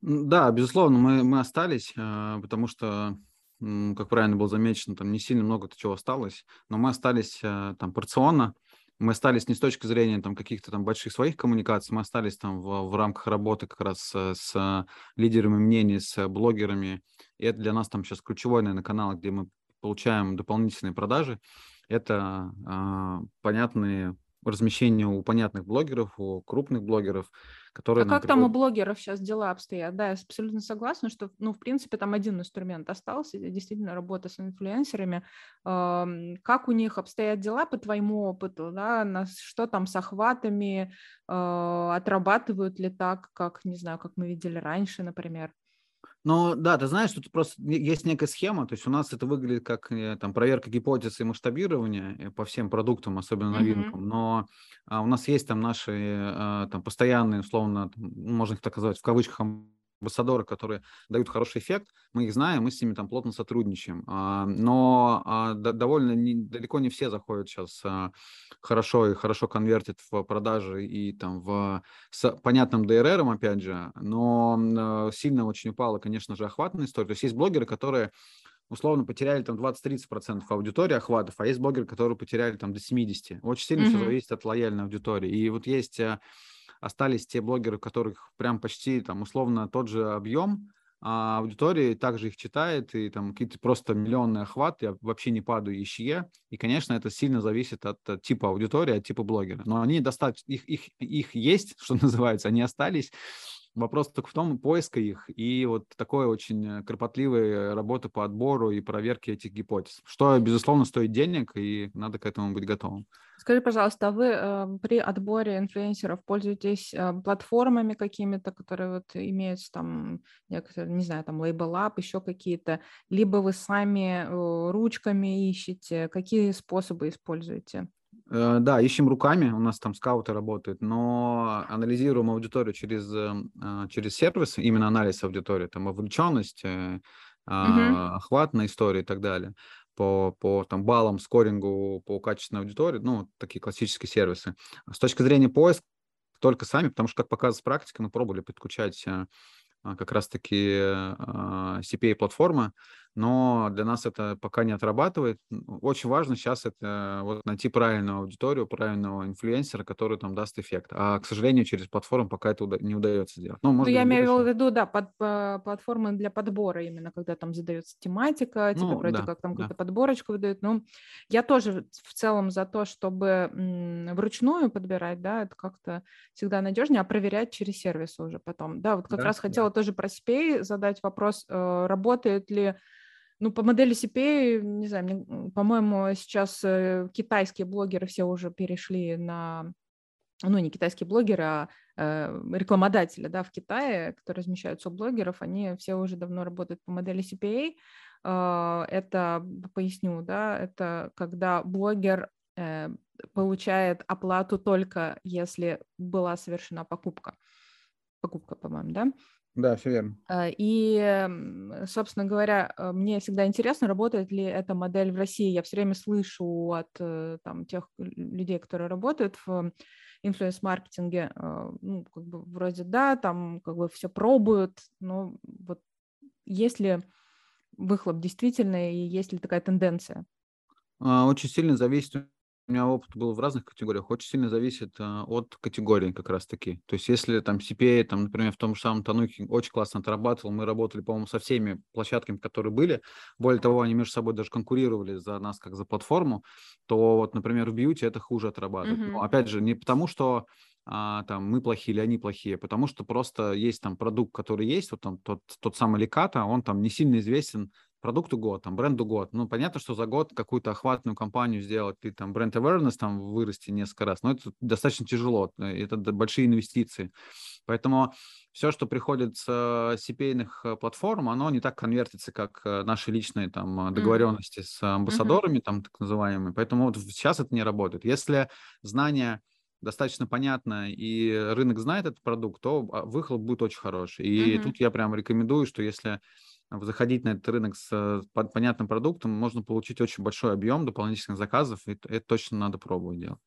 Да, безусловно, мы остались, потому что, как правильно было замечено, там не сильно много-то чего осталось, но мы остались там порционно. Мы остались не с точки зрения там каких-то там больших своих коммуникаций, мы остались там в рамках работы как раз с лидерами мнений, с блогерами. И это для нас там сейчас ключевой, наверное, канал, где мы получаем дополнительные продажи. Это понятные размещения у понятных блогеров, у крупных блогеров, которые... А как там у блогеров сейчас дела обстоят? Да, я абсолютно согласна, что, ну, в принципе, там один инструмент остался, действительно, работа с инфлюенсерами. Как у них обстоят дела по твоему опыту, да? Что там с охватами, отрабатывают ли так, как, не знаю, как мы видели раньше, например? Ну, да, ты знаешь, тут просто есть некая схема, то есть у нас это выглядит как там проверка гипотезы и масштабирование по всем продуктам, особенно новинкам, но у нас есть там наши там постоянные, условно, можно их так назвать, в кавычках, амбассадоры, которые дают хороший эффект, мы их знаем, мы с ними там плотно сотрудничаем. Но довольно далеко не все заходят сейчас хорошо конвертят в продажи и там с понятным ДРРом, опять же, но сильно очень упала, конечно же, охватная история. То есть есть блогеры, которые условно потеряли там 20-30% аудитории охватов, а есть блогеры, которые потеряли там до 70%. Очень сильно все зависит от лояльной аудитории. И вот остались те блогеры, у которых прям почти там условно тот же объем аудитории, также их читает, и там какие-то просто миллионные охваты, я вообще не падаю и ищее. И, конечно, это сильно зависит от типа аудитории, от типа блогера. Но они достаточно, их есть, что называется, они остались. Вопрос только в том, поиска их и вот такой очень кропотливой работы по отбору и проверке этих гипотез, что, безусловно, стоит денег, и надо к этому быть готовым. Скажи, пожалуйста, а вы при отборе инфлюенсеров пользуетесь платформами какими-то, которые вот имеют там, некоторые, не знаю, там Label Up, еще какие-то, либо вы сами ручками ищете, какие способы используете? Да, ищем руками, у нас там скауты работают, но анализируем аудиторию через сервис, именно анализ аудитории, там вовлеченность, охват на истории и так далее, по там, баллам, скорингу, по качественной аудитории, ну, такие классические сервисы. С точки зрения поиска только сами, потому что, как показывает практика, мы пробовали подключать как раз-таки CPA-платформа, но для нас это пока не отрабатывает. Очень важно сейчас это вот найти правильную аудиторию, правильного инфлюенсера, который там даст эффект. А, к сожалению, через платформу пока это не удается делать. Ну, я имею в виду, да, платформы для подбора именно, когда там задается тематика, типа вроде как там какую-то подборочку выдают. Ну, я тоже в целом за то, чтобы вручную подбирать, да, это как-то всегда надежнее, а проверять через сервисы уже потом. Да, вот как раз хотела тоже про CPA задать вопрос, работает ли. Ну, по модели CPA, не знаю, по-моему, сейчас китайские блогеры все уже перешли на... Ну, не китайские блогеры, а рекламодатели, да, в Китае, которые размещаются у блогеров, они все уже давно работают по модели CPA. Это, поясню, да, это когда блогер получает оплату только если была совершена покупка. Покупка, по-моему, да? Да, все верно. И, собственно говоря, мне всегда интересно, работает ли эта модель в России. Я все время слышу от там, тех людей, которые работают в инфлюенс-маркетинге, ну, как бы вроде да, там как бы все пробуют, но вот есть ли выхлоп действительно и есть ли такая тенденция? Очень сильно зависит. У меня опыт был в разных категориях, очень сильно зависит от категории как раз-таки. То есть если там CPA, там, например, в том же самом Танухе очень классно отрабатывал, мы работали, по-моему, со всеми площадками, которые были. Более того, они между собой даже конкурировали за нас как за платформу, то вот, например, в бьюти это хуже отрабатывать. Но, опять же, не потому, что там мы плохие или они плохие, потому что просто есть там продукт, который есть, вот там тот самый Elikata, он там не сильно известен, продукту год, там, бренду год. Ну, понятно, что за год какую-то охватную кампанию сделать, ты там бренд awareness там вырасти несколько раз, но это достаточно тяжело, это большие инвестиции. Поэтому все, что приходит с CPA-ных платформ, оно не так конвертится, как наши личные там договоренности с амбассадорами, там, так называемые. Поэтому вот сейчас это не работает. Если знание достаточно понятно, и рынок знает этот продукт, то выхлоп будет очень хороший. И тут я прям рекомендую, что если заходить на этот рынок с понятным продуктом, можно получить очень большой объем дополнительных заказов, и это точно надо пробовать делать.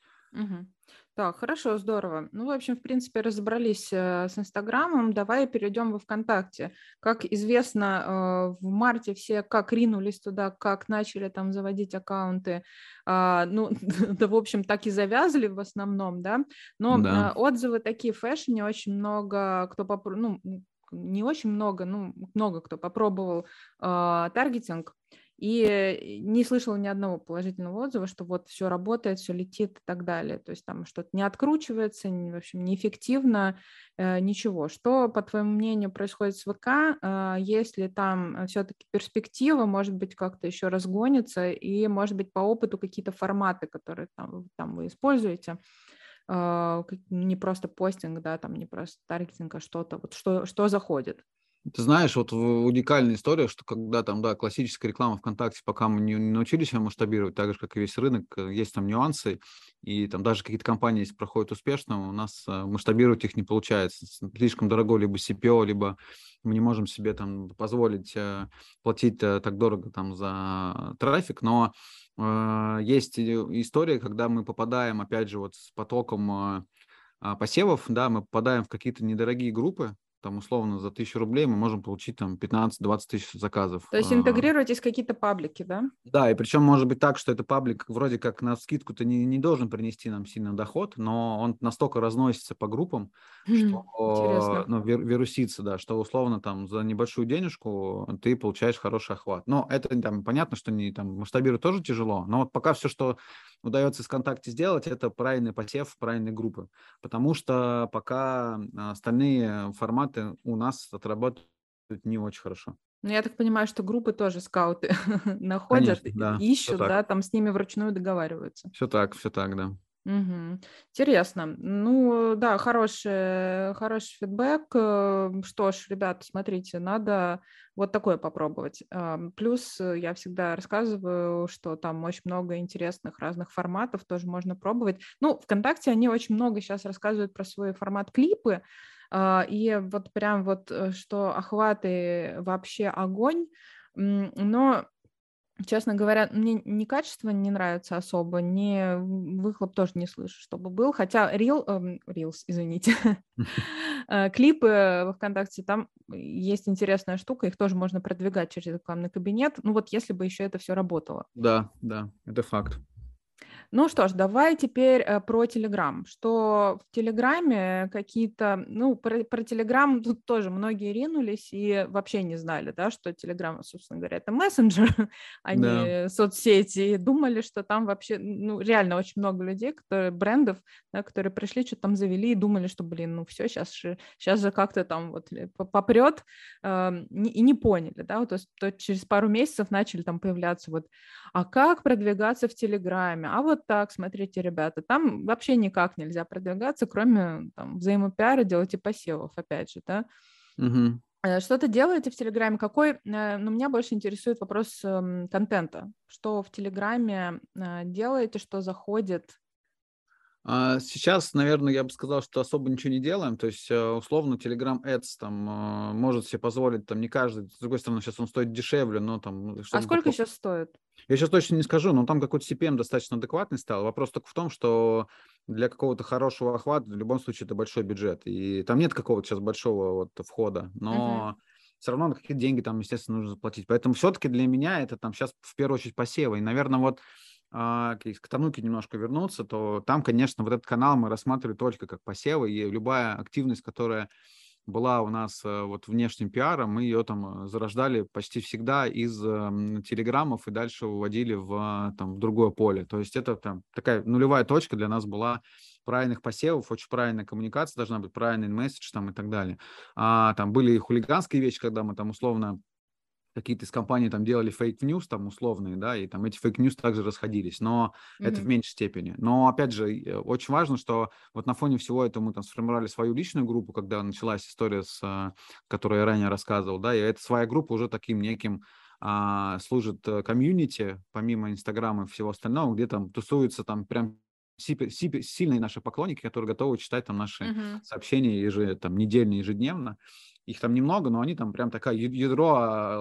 Так, хорошо, здорово. Ну, в общем, в принципе, разобрались с Инстаграмом. Давай перейдем во ВКонтакте. Как известно, в марте все как ринулись туда, как начали там заводить аккаунты. Ну, да, в общем, так и завязли в основном, да. Но отзывы такие в фэшне очень много, кто попробовал, ну, не очень много, ну, много кто попробовал таргетинг и не слышал ни одного положительного отзыва, что вот все работает, все летит и так далее. То есть там что-то не откручивается, в общем, неэффективно, ничего. Что, по твоему мнению, происходит с ВК? Есть ли там все-таки перспектива, может быть, как-то еще разгонится, и, может быть, по опыту какие-то форматы, которые там вы используете? Не просто постинг, да, там не просто таргетинг, а что-то, вот что заходит. Ты знаешь, вот уникальная история, что когда там, да, классическая реклама ВКонтакте, пока мы не научились ее масштабировать, так же, как и весь рынок, есть там нюансы, и там даже какие-то компании, если проходят успешно, у нас масштабировать их не получается. Слишком дорого либо CPO, либо мы не можем себе там позволить платить так дорого там за трафик, но есть история, когда мы попадаем, опять же, вот с потоком посевов, да, мы попадаем в какие-то недорогие группы, там, условно, за 1000 рублей мы можем получить там 15-20 тысяч заказов. То есть интегрируетесь в какие-то паблики, да? Да, и причем может быть так, что этот паблик вроде как на вскидку-то не должен принести нам сильно доход, но он настолько разносится по группам, что вирусится, да, что условно там за небольшую денежку ты получаешь хороший охват. Но это там понятно, что не там масштабировать тоже тяжело, но вот пока все, что удается ВКонтакте сделать, это правильный посев правильной группы, потому что пока остальные форматы у нас отрабатывают не очень хорошо. Ну, я так понимаю, что группы тоже скауты находят, конечно, да, ищут, да, там с ними вручную договариваются. Все так, да. Угу. Интересно. Ну, да, хороший фидбэк. Что ж, ребята, смотрите, надо вот такое попробовать. Плюс я всегда рассказываю, что там очень много интересных разных форматов тоже можно пробовать. Ну, ВКонтакте они очень много сейчас рассказывают про свой формат клипы, и вот прям вот, что охваты вообще огонь, но, честно говоря, мне ни качество не нравится особо, ни выхлоп тоже не слышу, чтобы был, хотя клипы во ВКонтакте, там есть интересная штука, их тоже можно продвигать через рекламный кабинет, ну вот если бы еще это все работало. Да, да, это факт. Ну что ж, давай теперь про Телеграм. Что в Телеграме какие-то... Ну, про Телеграм тут тоже многие ринулись и вообще не знали, да, что Телеграм, собственно говоря, это мессенджер, а не соцсети. И думали, что там вообще... Ну, реально очень много людей, брендов, да, которые пришли, что-то там завели и думали, что, блин, ну все, сейчас же как-то там вот попрет. И не поняли, да. Вот, то через пару месяцев начали там появляться вот... А как продвигаться в Телеграме? А вот так, смотрите, ребята, там вообще никак нельзя продвигаться, кроме там взаимопиара, делайте посевов, опять же, да? Угу. Что-то делаете в Телеграме? Какой? Ну, меня больше интересует вопрос контента. Что в Телеграме делаете, что заходит? Сейчас, наверное, я бы сказал, что особо ничего не делаем, то есть, условно, Telegram Ads там может себе позволить, там не каждый, с другой стороны, сейчас он стоит дешевле, но там... А сколько сейчас стоит? Я сейчас точно не скажу, но там какой-то CPM достаточно адекватный стал, вопрос только в том, что для какого-то хорошего охвата, в любом случае, это большой бюджет, и там нет какого-то сейчас большого вот входа, но... Uh-huh. Все равно на какие деньги там, естественно, нужно заплатить, поэтому все-таки для меня это там сейчас в первую очередь посевы, и, наверное, вот... к Тануке немножко вернуться, то там, конечно, вот этот канал мы рассматривали только как посевы, и любая активность, которая была у нас вот внешним пиаром, мы ее там зарождали почти всегда из телеграммов и дальше уводили в другое поле. То есть это там такая нулевая точка для нас была правильных посевов, очень правильная коммуникация должна быть, правильный месседж там и так далее. Там были и хулиганские вещи, когда мы там условно какие-то из компаний там делали фейк-ньюс, там условные, да, и там эти фейк-ньюс также расходились, но это в меньшей степени. Но, опять же, очень важно, что вот на фоне всего этого мы там сформировали свою личную группу, когда началась история, с которой я ранее рассказывал, да, и эта своя группа уже таким неким служит комьюнити, помимо Инстаграма и всего остального, где там тусуются там прям сильные наши поклонники, которые готовы читать там наши сообщения еженедельно, ежедневно. Их там немного, но они там прям такая ядро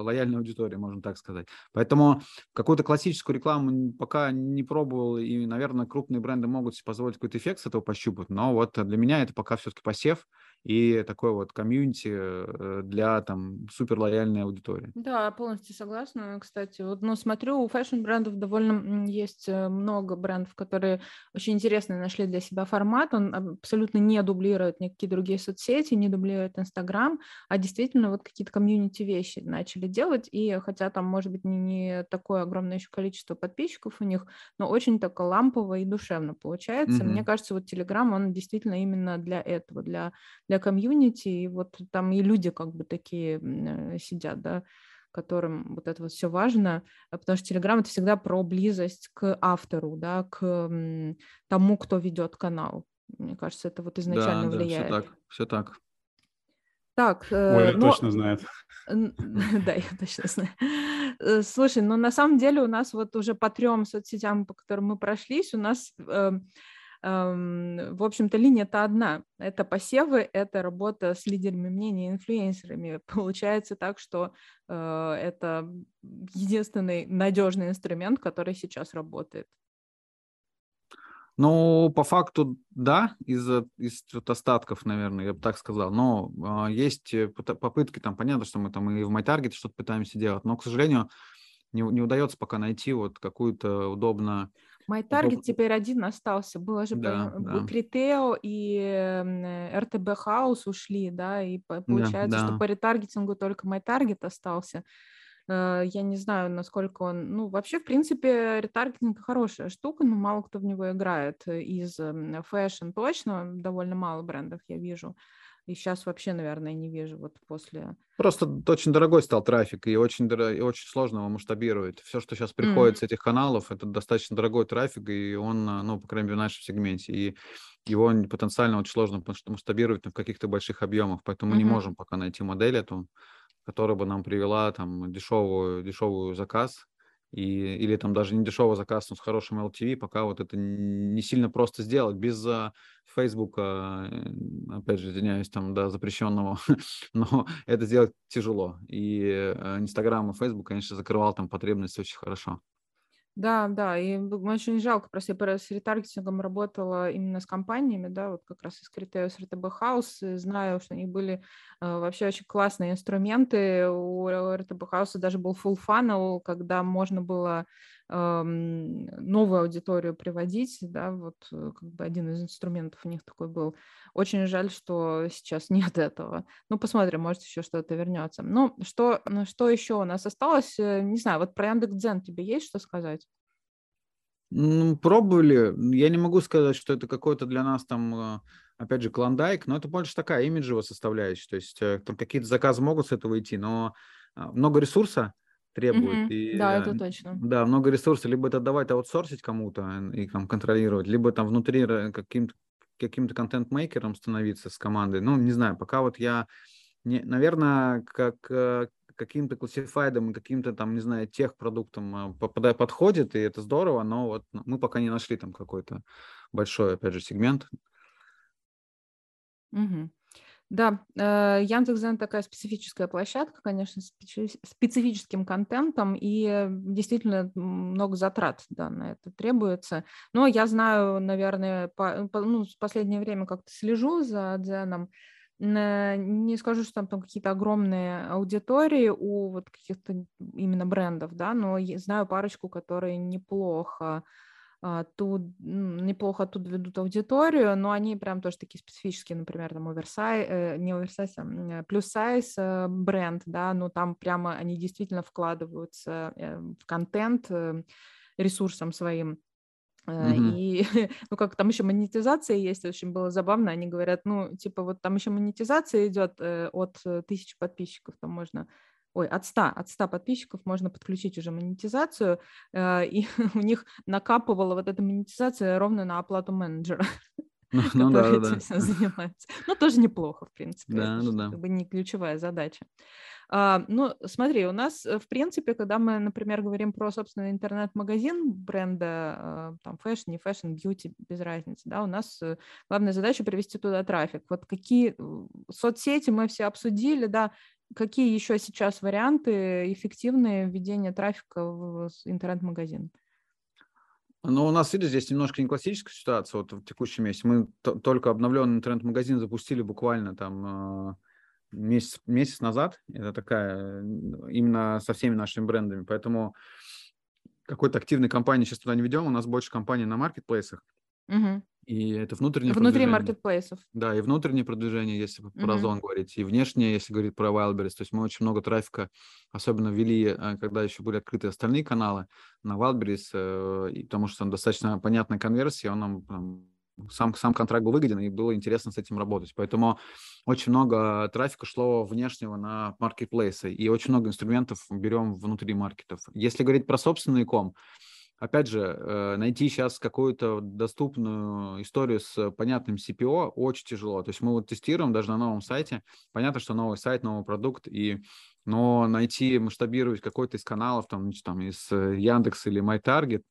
лояльной аудитории, можно так сказать. Поэтому какую-то классическую рекламу пока не пробовал, и, наверное, крупные бренды могут себе позволить какой-то эффект с этого пощупать, но вот для меня это пока все-таки посев и такой вот комьюнити для там супер лояльной аудитории. Да, полностью согласна. Кстати, вот, ну, смотрю, у фэшн-брендов довольно есть много брендов, которые очень интересно нашли для себя формат. Он абсолютно не дублирует никакие другие соцсети, не дублирует Инстаграм, а действительно вот какие-то комьюнити вещи начали делать, и хотя там, может быть, не такое огромное еще количество подписчиков у них, но очень так лампово и душевно получается. Мне кажется, вот Telegram, он действительно именно для этого, для комьюнити, и вот там и люди как бы такие сидят, да, которым вот это вот все важно, потому что Telegram — это всегда про близость к автору, да, к тому, кто ведет канал. Мне кажется, это вот изначально влияет. Да, все так. Так, Оля точно знает. Да, я точно знаю. Слушай, ну на самом деле у нас вот уже по 3 соцсетям, по которым мы прошлись, у нас, в общем-то, линия-то одна. Это посевы, это работа с лидерами мнений, инфлюенсерами. Получается так, что это единственный надежный инструмент, который сейчас работает. Ну, по факту, да, из остатков, наверное, я бы так сказал. Но есть попытки, там, понятно, что мы там и в MyTarget что-то пытаемся делать, но, к сожалению, не удается пока найти вот какую-то удобно... MyTarget теперь один остался. Было же Критео и RTB Haus ушли, да, и получается, что по ретаргетингу только MyTarget остался. Я не знаю, насколько он... Ну, вообще, в принципе, ретаргетинг хорошая штука, но мало кто в него играет. Из фэшн точно довольно мало брендов я вижу. И сейчас вообще, наверное, не вижу вот после... Просто очень дорогой стал трафик, и очень сложно его масштабировать. Все, что сейчас приходит с этих каналов, это достаточно дорогой трафик, и он, ну, по крайней мере, в нашем сегменте. И его потенциально очень сложно масштабировать в каких-то больших объемах, поэтому мы не можем пока найти модель эту, которая бы нам привела там дешевый заказ, или там даже не дешевый заказ, но с хорошим LTV, пока вот это не сильно просто сделать. Без Facebook, опять же, извиняюсь, там, да, запрещенного, но это сделать тяжело. И Instagram и Facebook, конечно, закрывал там потребность очень хорошо. Да, и очень жалко, просто я с ретаргетингом работала именно с компаниями, да, вот как раз из Критео, с RTB Haus, знаю, что у них были вообще очень классные инструменты, у RTB Haus даже был full funnel, когда можно было новую аудиторию приводить, да, вот как бы один из инструментов у них такой был. Очень жаль, что сейчас нет этого. Ну, посмотрим, может, еще что-то вернется. Ну, что еще у нас осталось? Не знаю, вот про Яндекс.Дзен тебе есть что сказать? Ну, пробовали. Я не могу сказать, что это какой-то для нас там, опять же, клондайк, но это больше такая имиджевая составляющая, то есть там какие-то заказы могут с этого идти, но много ресурса требует. И, да, это точно. Да, много ресурсов. Либо это давать аутсорсить кому-то и там контролировать, либо там внутри каким-то контент-мейкером становиться с командой. Ну, не знаю, пока вот я, наверное, как каким-то классифайдом, каким-то там, не знаю, техпродуктом подходит, и это здорово, но вот мы пока не нашли там какой-то большой, опять же, сегмент. Угу. Да, Яндекс.Дзен такая специфическая площадка, конечно, с специфическим контентом, и действительно много затрат, да, на это требуется. Но я знаю, наверное, в последнее время как-то слежу за Дзеном. Не скажу, что там какие-то огромные аудитории у вот каких-то именно брендов, да, но знаю парочку, которые неплохо тут ведут аудиторию, но они прям тоже такие специфические, например, там плюс-сайз бренд, да, ну там прямо они действительно вкладываются в контент ресурсом своим. И, ну, как там еще монетизация есть, очень было забавно, они говорят, ну, типа, вот там еще монетизация идет от 1000 подписчиков, там можно... Ой, от 100 подписчиков можно подключить уже монетизацию, и у них накапывала вот эта монетизация ровно на оплату менеджера, который этим всем занимается. Ну, тоже неплохо, в принципе, как бы не ключевая задача. Ну, смотри, у нас, в принципе, когда мы, например, говорим про, собственно, интернет-магазин бренда, там, фэшн, не фэшн, бьюти, без разницы, да, у нас главная задача привести туда трафик. Вот какие соцсети мы все обсудили, да, какие еще сейчас варианты эффективные введения трафика в интернет-магазин? Ну, у нас, видишь, здесь немножко не классическая ситуация вот в текущем месяце. Мы только обновленный интернет-магазин запустили буквально там месяц назад. Это такая именно со всеми нашими брендами. Поэтому какой-то активной кампании сейчас туда не ведем. У нас больше кампаний на маркетплейсах. Угу. И это внутреннее продвижение. Внутри маркетплейсов. Да, и внутреннее продвижение, если про Озон говорить, и внешнее, если говорить про Wildberries. То есть мы очень много трафика, особенно ввели, когда еще были открыты остальные каналы на Wildberries, потому что там достаточно понятная конверсия, он нам сам контракт был выгоден, и было интересно с этим работать. Поэтому очень много трафика шло внешнего на маркетплейсы, и очень много инструментов берем внутри маркетов. Если говорить про собственный ком, Опять же, найти сейчас какую-то доступную историю с понятным CPO очень тяжело. То есть мы вот тестируем даже на новом сайте. Понятно, что новый сайт, новый продукт, но найти, масштабировать какой-то из каналов, там из Яндекс или MyTarget,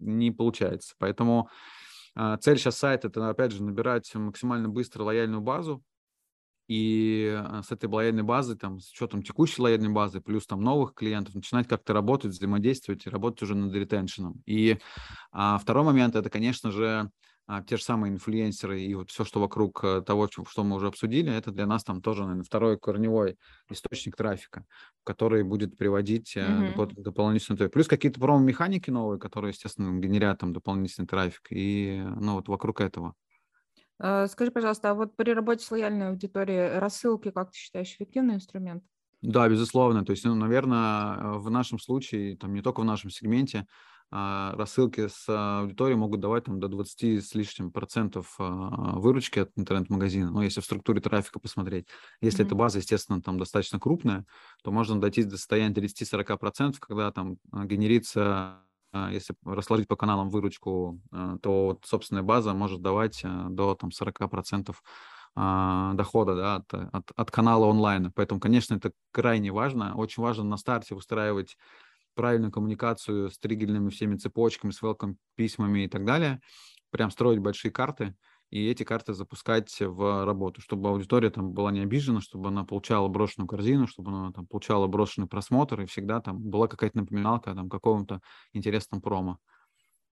не получается. Поэтому цель сейчас сайта – это, опять же, набирать максимально быстро лояльную базу. И с этой лояльной базы, с учетом текущей лояльной базы, плюс новых клиентов, начинать как-то работать, взаимодействовать и работать уже над ретеншеном. И второй момент – это, конечно же, те же самые инфлюенсеры и вот все, что вокруг того, что мы уже обсудили, это для нас тоже, наверное, второй корневой источник трафика, который будет приводить дополнительный трафик. Плюс какие-то промо-механики новые, которые, естественно, генерят дополнительный трафик. И вот вокруг этого. Скажи, пожалуйста, а вот при работе с лояльной аудиторией рассылки, как ты считаешь, эффективный инструмент? Да, безусловно. То есть, наверное, в нашем случае, не только в нашем сегменте, рассылки с аудиторией могут давать до 20 с лишним % выручки от интернет-магазина, если в структуре трафика посмотреть. Если эта база, естественно, достаточно крупная, то можно дойти до состояния 30-40%, когда генерится, если расложить по каналам выручку, то собственная база может давать до 40% дохода от канала онлайн. Поэтому, конечно, это крайне важно. Очень важно на старте устраивать правильную коммуникацию с триггерными всеми цепочками, с welcome письмами и так далее, прям строить большие карты и эти карты запускать в работу, чтобы аудитория была не обижена, чтобы она получала брошенную корзину, чтобы она получала брошенный просмотр и всегда была какая-то напоминалка о каком-то интересном промо.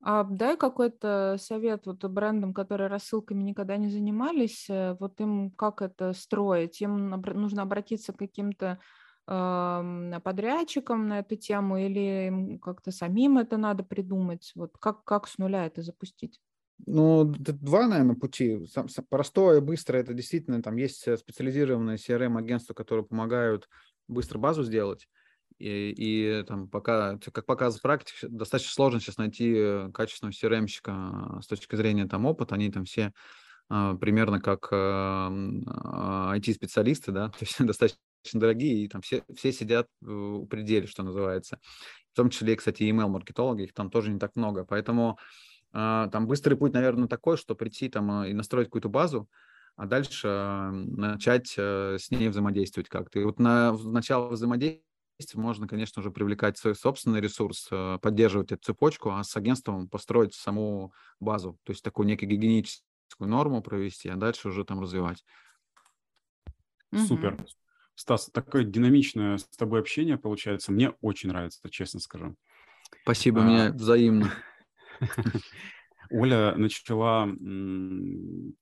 А дай какой-то совет брендам, которые рассылками никогда не занимались, им как это строить? Им нужно обратиться к каким-то подрядчикам на эту тему или им как-то самим это надо придумать? Как с нуля это запустить? Два, наверное, пути. Простое и быстрое – это действительно есть специализированные CRM-агентства, которые помогают быстро базу сделать. И пока, как показывает практика, достаточно сложно сейчас найти качественного CRM-щика с точки зрения опыта. Они все примерно как IT-специалисты, да, то есть достаточно дорогие, и все сидят в пределе, что называется. В том числе, кстати, email-маркетологи, их тоже не так много. Поэтому быстрый путь, наверное, такой, что прийти и настроить какую-то базу, а дальше начать с ней взаимодействовать как-то. И на начало взаимодействия можно, конечно же, привлекать свой собственный ресурс, поддерживать эту цепочку, а с агентством построить саму базу, то есть такую некую гигиеническую норму провести, а дальше уже развивать. Супер. Стас, такое динамичное с тобой общение получается. Мне очень нравится, честно скажу. Спасибо, мне взаимно. Оля начала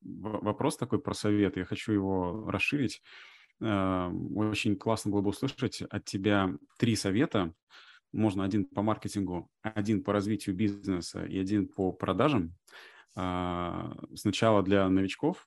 вопрос такой про совет. Я хочу его расширить. Очень классно было бы услышать от тебя 3 совета. Можно 1 по маркетингу, 1 по развитию бизнеса и 1 по продажам. Сначала для новичков.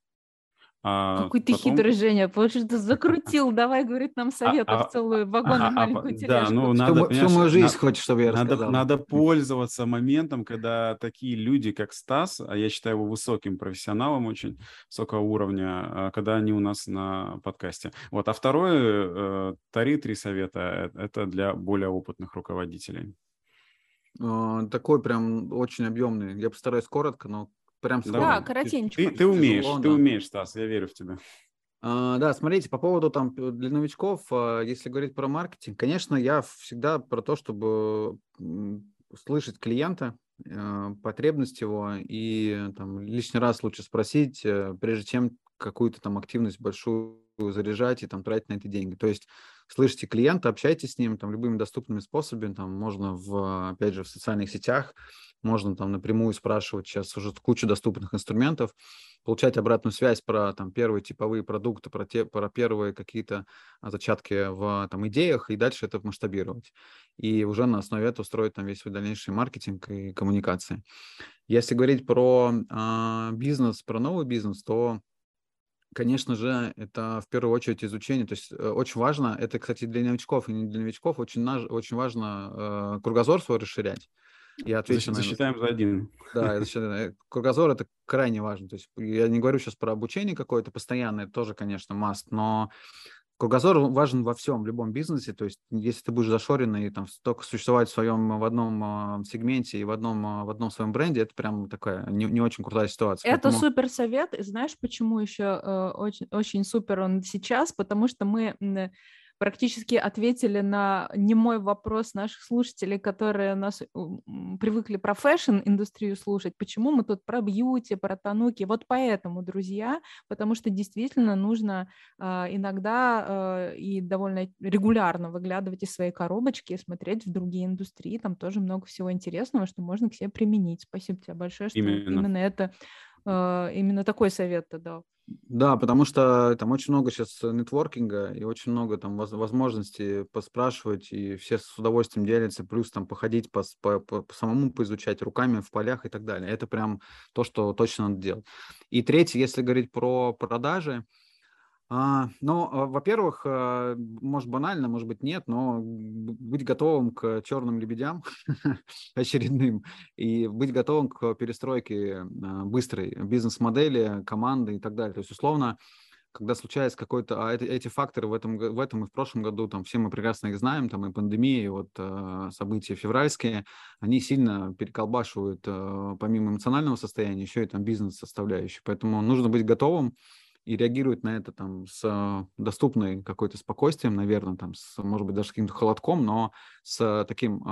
Какой ты хитрый, Женя, потому что ты закрутил, давай, говорит, нам советов целую вагон и маленькую тележку. Да, всю мою жизнь хочешь, чтобы я рассказал. Надо пользоваться моментом, когда такие люди, как Стас, а я считаю его высоким профессионалом очень высокого уровня, когда они у нас на подкасте. А второе, 3 совета, это для более опытных руководителей. Такой прям очень объемный, я постараюсь коротко, но... Да, коротенько. Ты умеешь, тяжело, умеешь, Стас, я верю в тебя. Да, смотрите, по поводу для новичков, если говорить про маркетинг, конечно, я всегда про то, чтобы слышать клиента, потребность его, и лишний раз лучше спросить, прежде чем какую-то активность большую заряжать и тратить на это деньги. То есть слышите клиента, общайтесь с ним любыми доступными способами, можно, опять же, в социальных сетях, можно напрямую спрашивать, сейчас уже кучу доступных инструментов, получать обратную связь про первые типовые продукты, про первые какие-то зачатки в идеях, и дальше это масштабировать. И уже на основе этого строить весь дальнейший маркетинг и коммуникации. Если говорить про бизнес, про новый бизнес, то, конечно же, это в первую очередь изучение. То есть очень важно, это, кстати, для новичков и не для новичков, очень важно кругозор свой расширять. Я отвечу, засчитаем за 1. Да, кругозор – это крайне важно. То есть я не говорю сейчас про обучение какое-то постоянное, тоже, конечно, must, но Кругозор важен во всем, в любом бизнесе. То есть, если ты будешь зашоренный, там, только существовать в своем, в одном сегменте и в одном своем бренде, это прям такая не очень крутая ситуация. Это поэтому... супер совет. И знаешь, почему еще очень, очень супер он сейчас? Потому что мы практически ответили на немой вопрос наших слушателей, которые нас привыкли про фэшн-индустрию слушать. Почему мы тут про бьюти, про тануки? Вот поэтому, друзья, потому что действительно нужно иногда и довольно регулярно выглядывать из своей коробочки и смотреть в другие индустрии. Там тоже много всего интересного, что можно к себе применить. Спасибо тебе большое, что именно такой совет ты дал. Да, потому что там очень много сейчас нетворкинга и очень много там возможностей поспрашивать, и все с удовольствием делятся, плюс там походить по самому, поизучать руками в полях и так далее. Это прям то, что точно надо делать. И третье, если говорить про продажи, во-первых, может банально, может быть нет, но быть готовым к черным лебедям очередным и быть готовым к перестройке быстрой бизнес-модели, команды и так далее. То есть, условно, когда случается какой-то... эти факторы в этом и в прошлом году, там, все мы прекрасно их знаем, там, и пандемия, и вот события февральские, они сильно переколбашивают помимо эмоционального состояния еще и там бизнес-составляющую. Поэтому нужно быть готовым и реагирует на это там с доступной какой-то спокойствием, наверное, там, с, может быть, даже с каким-то холодком, но с таким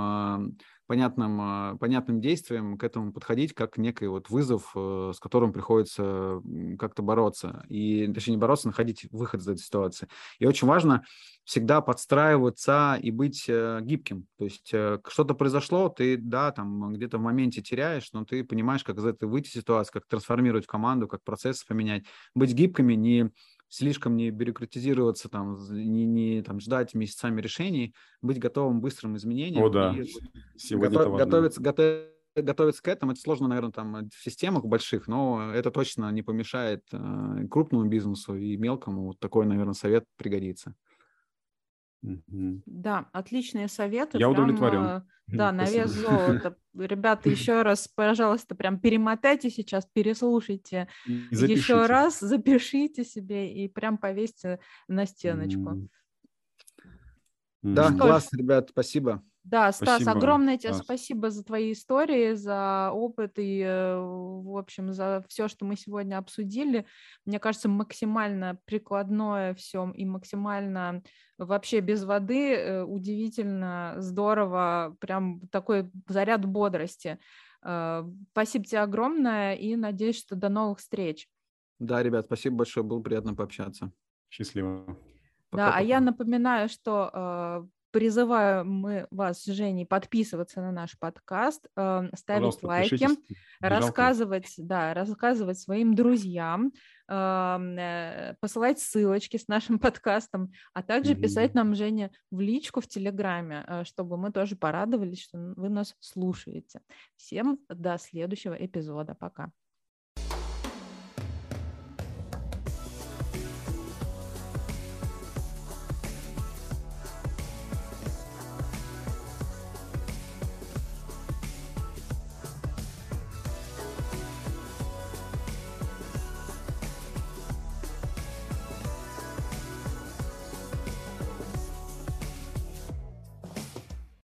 понятным действием к этому подходить, как некий вот вызов, с которым приходится как-то бороться. И, точнее, не бороться, находить выход из этой ситуации. И очень важно всегда подстраиваться и быть гибким. То есть что-то произошло, ты, да, там где-то в моменте теряешь, но ты понимаешь, как из этой выйти ситуации, как трансформировать команду, как процессы поменять. Быть гибкими, не слишком не бюрократизироваться, там, не ждать месяцами решений, быть готовым к быстрым изменениям. О, да. Готовиться к этому. Это сложно, наверное, там, в системах больших, но это точно не помешает крупному бизнесу и мелкому. Вот такой, наверное, совет пригодится. Mm-hmm. Да, отличные советы. Я удовлетворен. Да, на вес золота. Ребята, еще раз, пожалуйста, прям перемотайте сейчас, переслушайте еще раз, запишите себе и прям повесьте на стеночку. Да, класс, ребят, спасибо. Да, Стас, спасибо. Огромное тебе спасибо за твои истории, за опыт и, в общем, за все, что мы сегодня обсудили. Мне кажется, максимально прикладное все и максимально вообще без воды, удивительно, здорово, прям такой заряд бодрости. Спасибо тебе огромное и надеюсь, что до новых встреч. Да, ребят, спасибо большое, было приятно пообщаться. Счастливо. Пока-пока. Да, а я напоминаю, что... Призываем мы вас с Женей подписываться на наш подкаст, ставить лайки, рассказывать своим друзьям, посылать ссылочки с нашим подкастом, а также писать нам, Женя, в личку в Телеграме, чтобы мы тоже порадовались, что вы нас слушаете. Всем до следующего эпизода. Пока.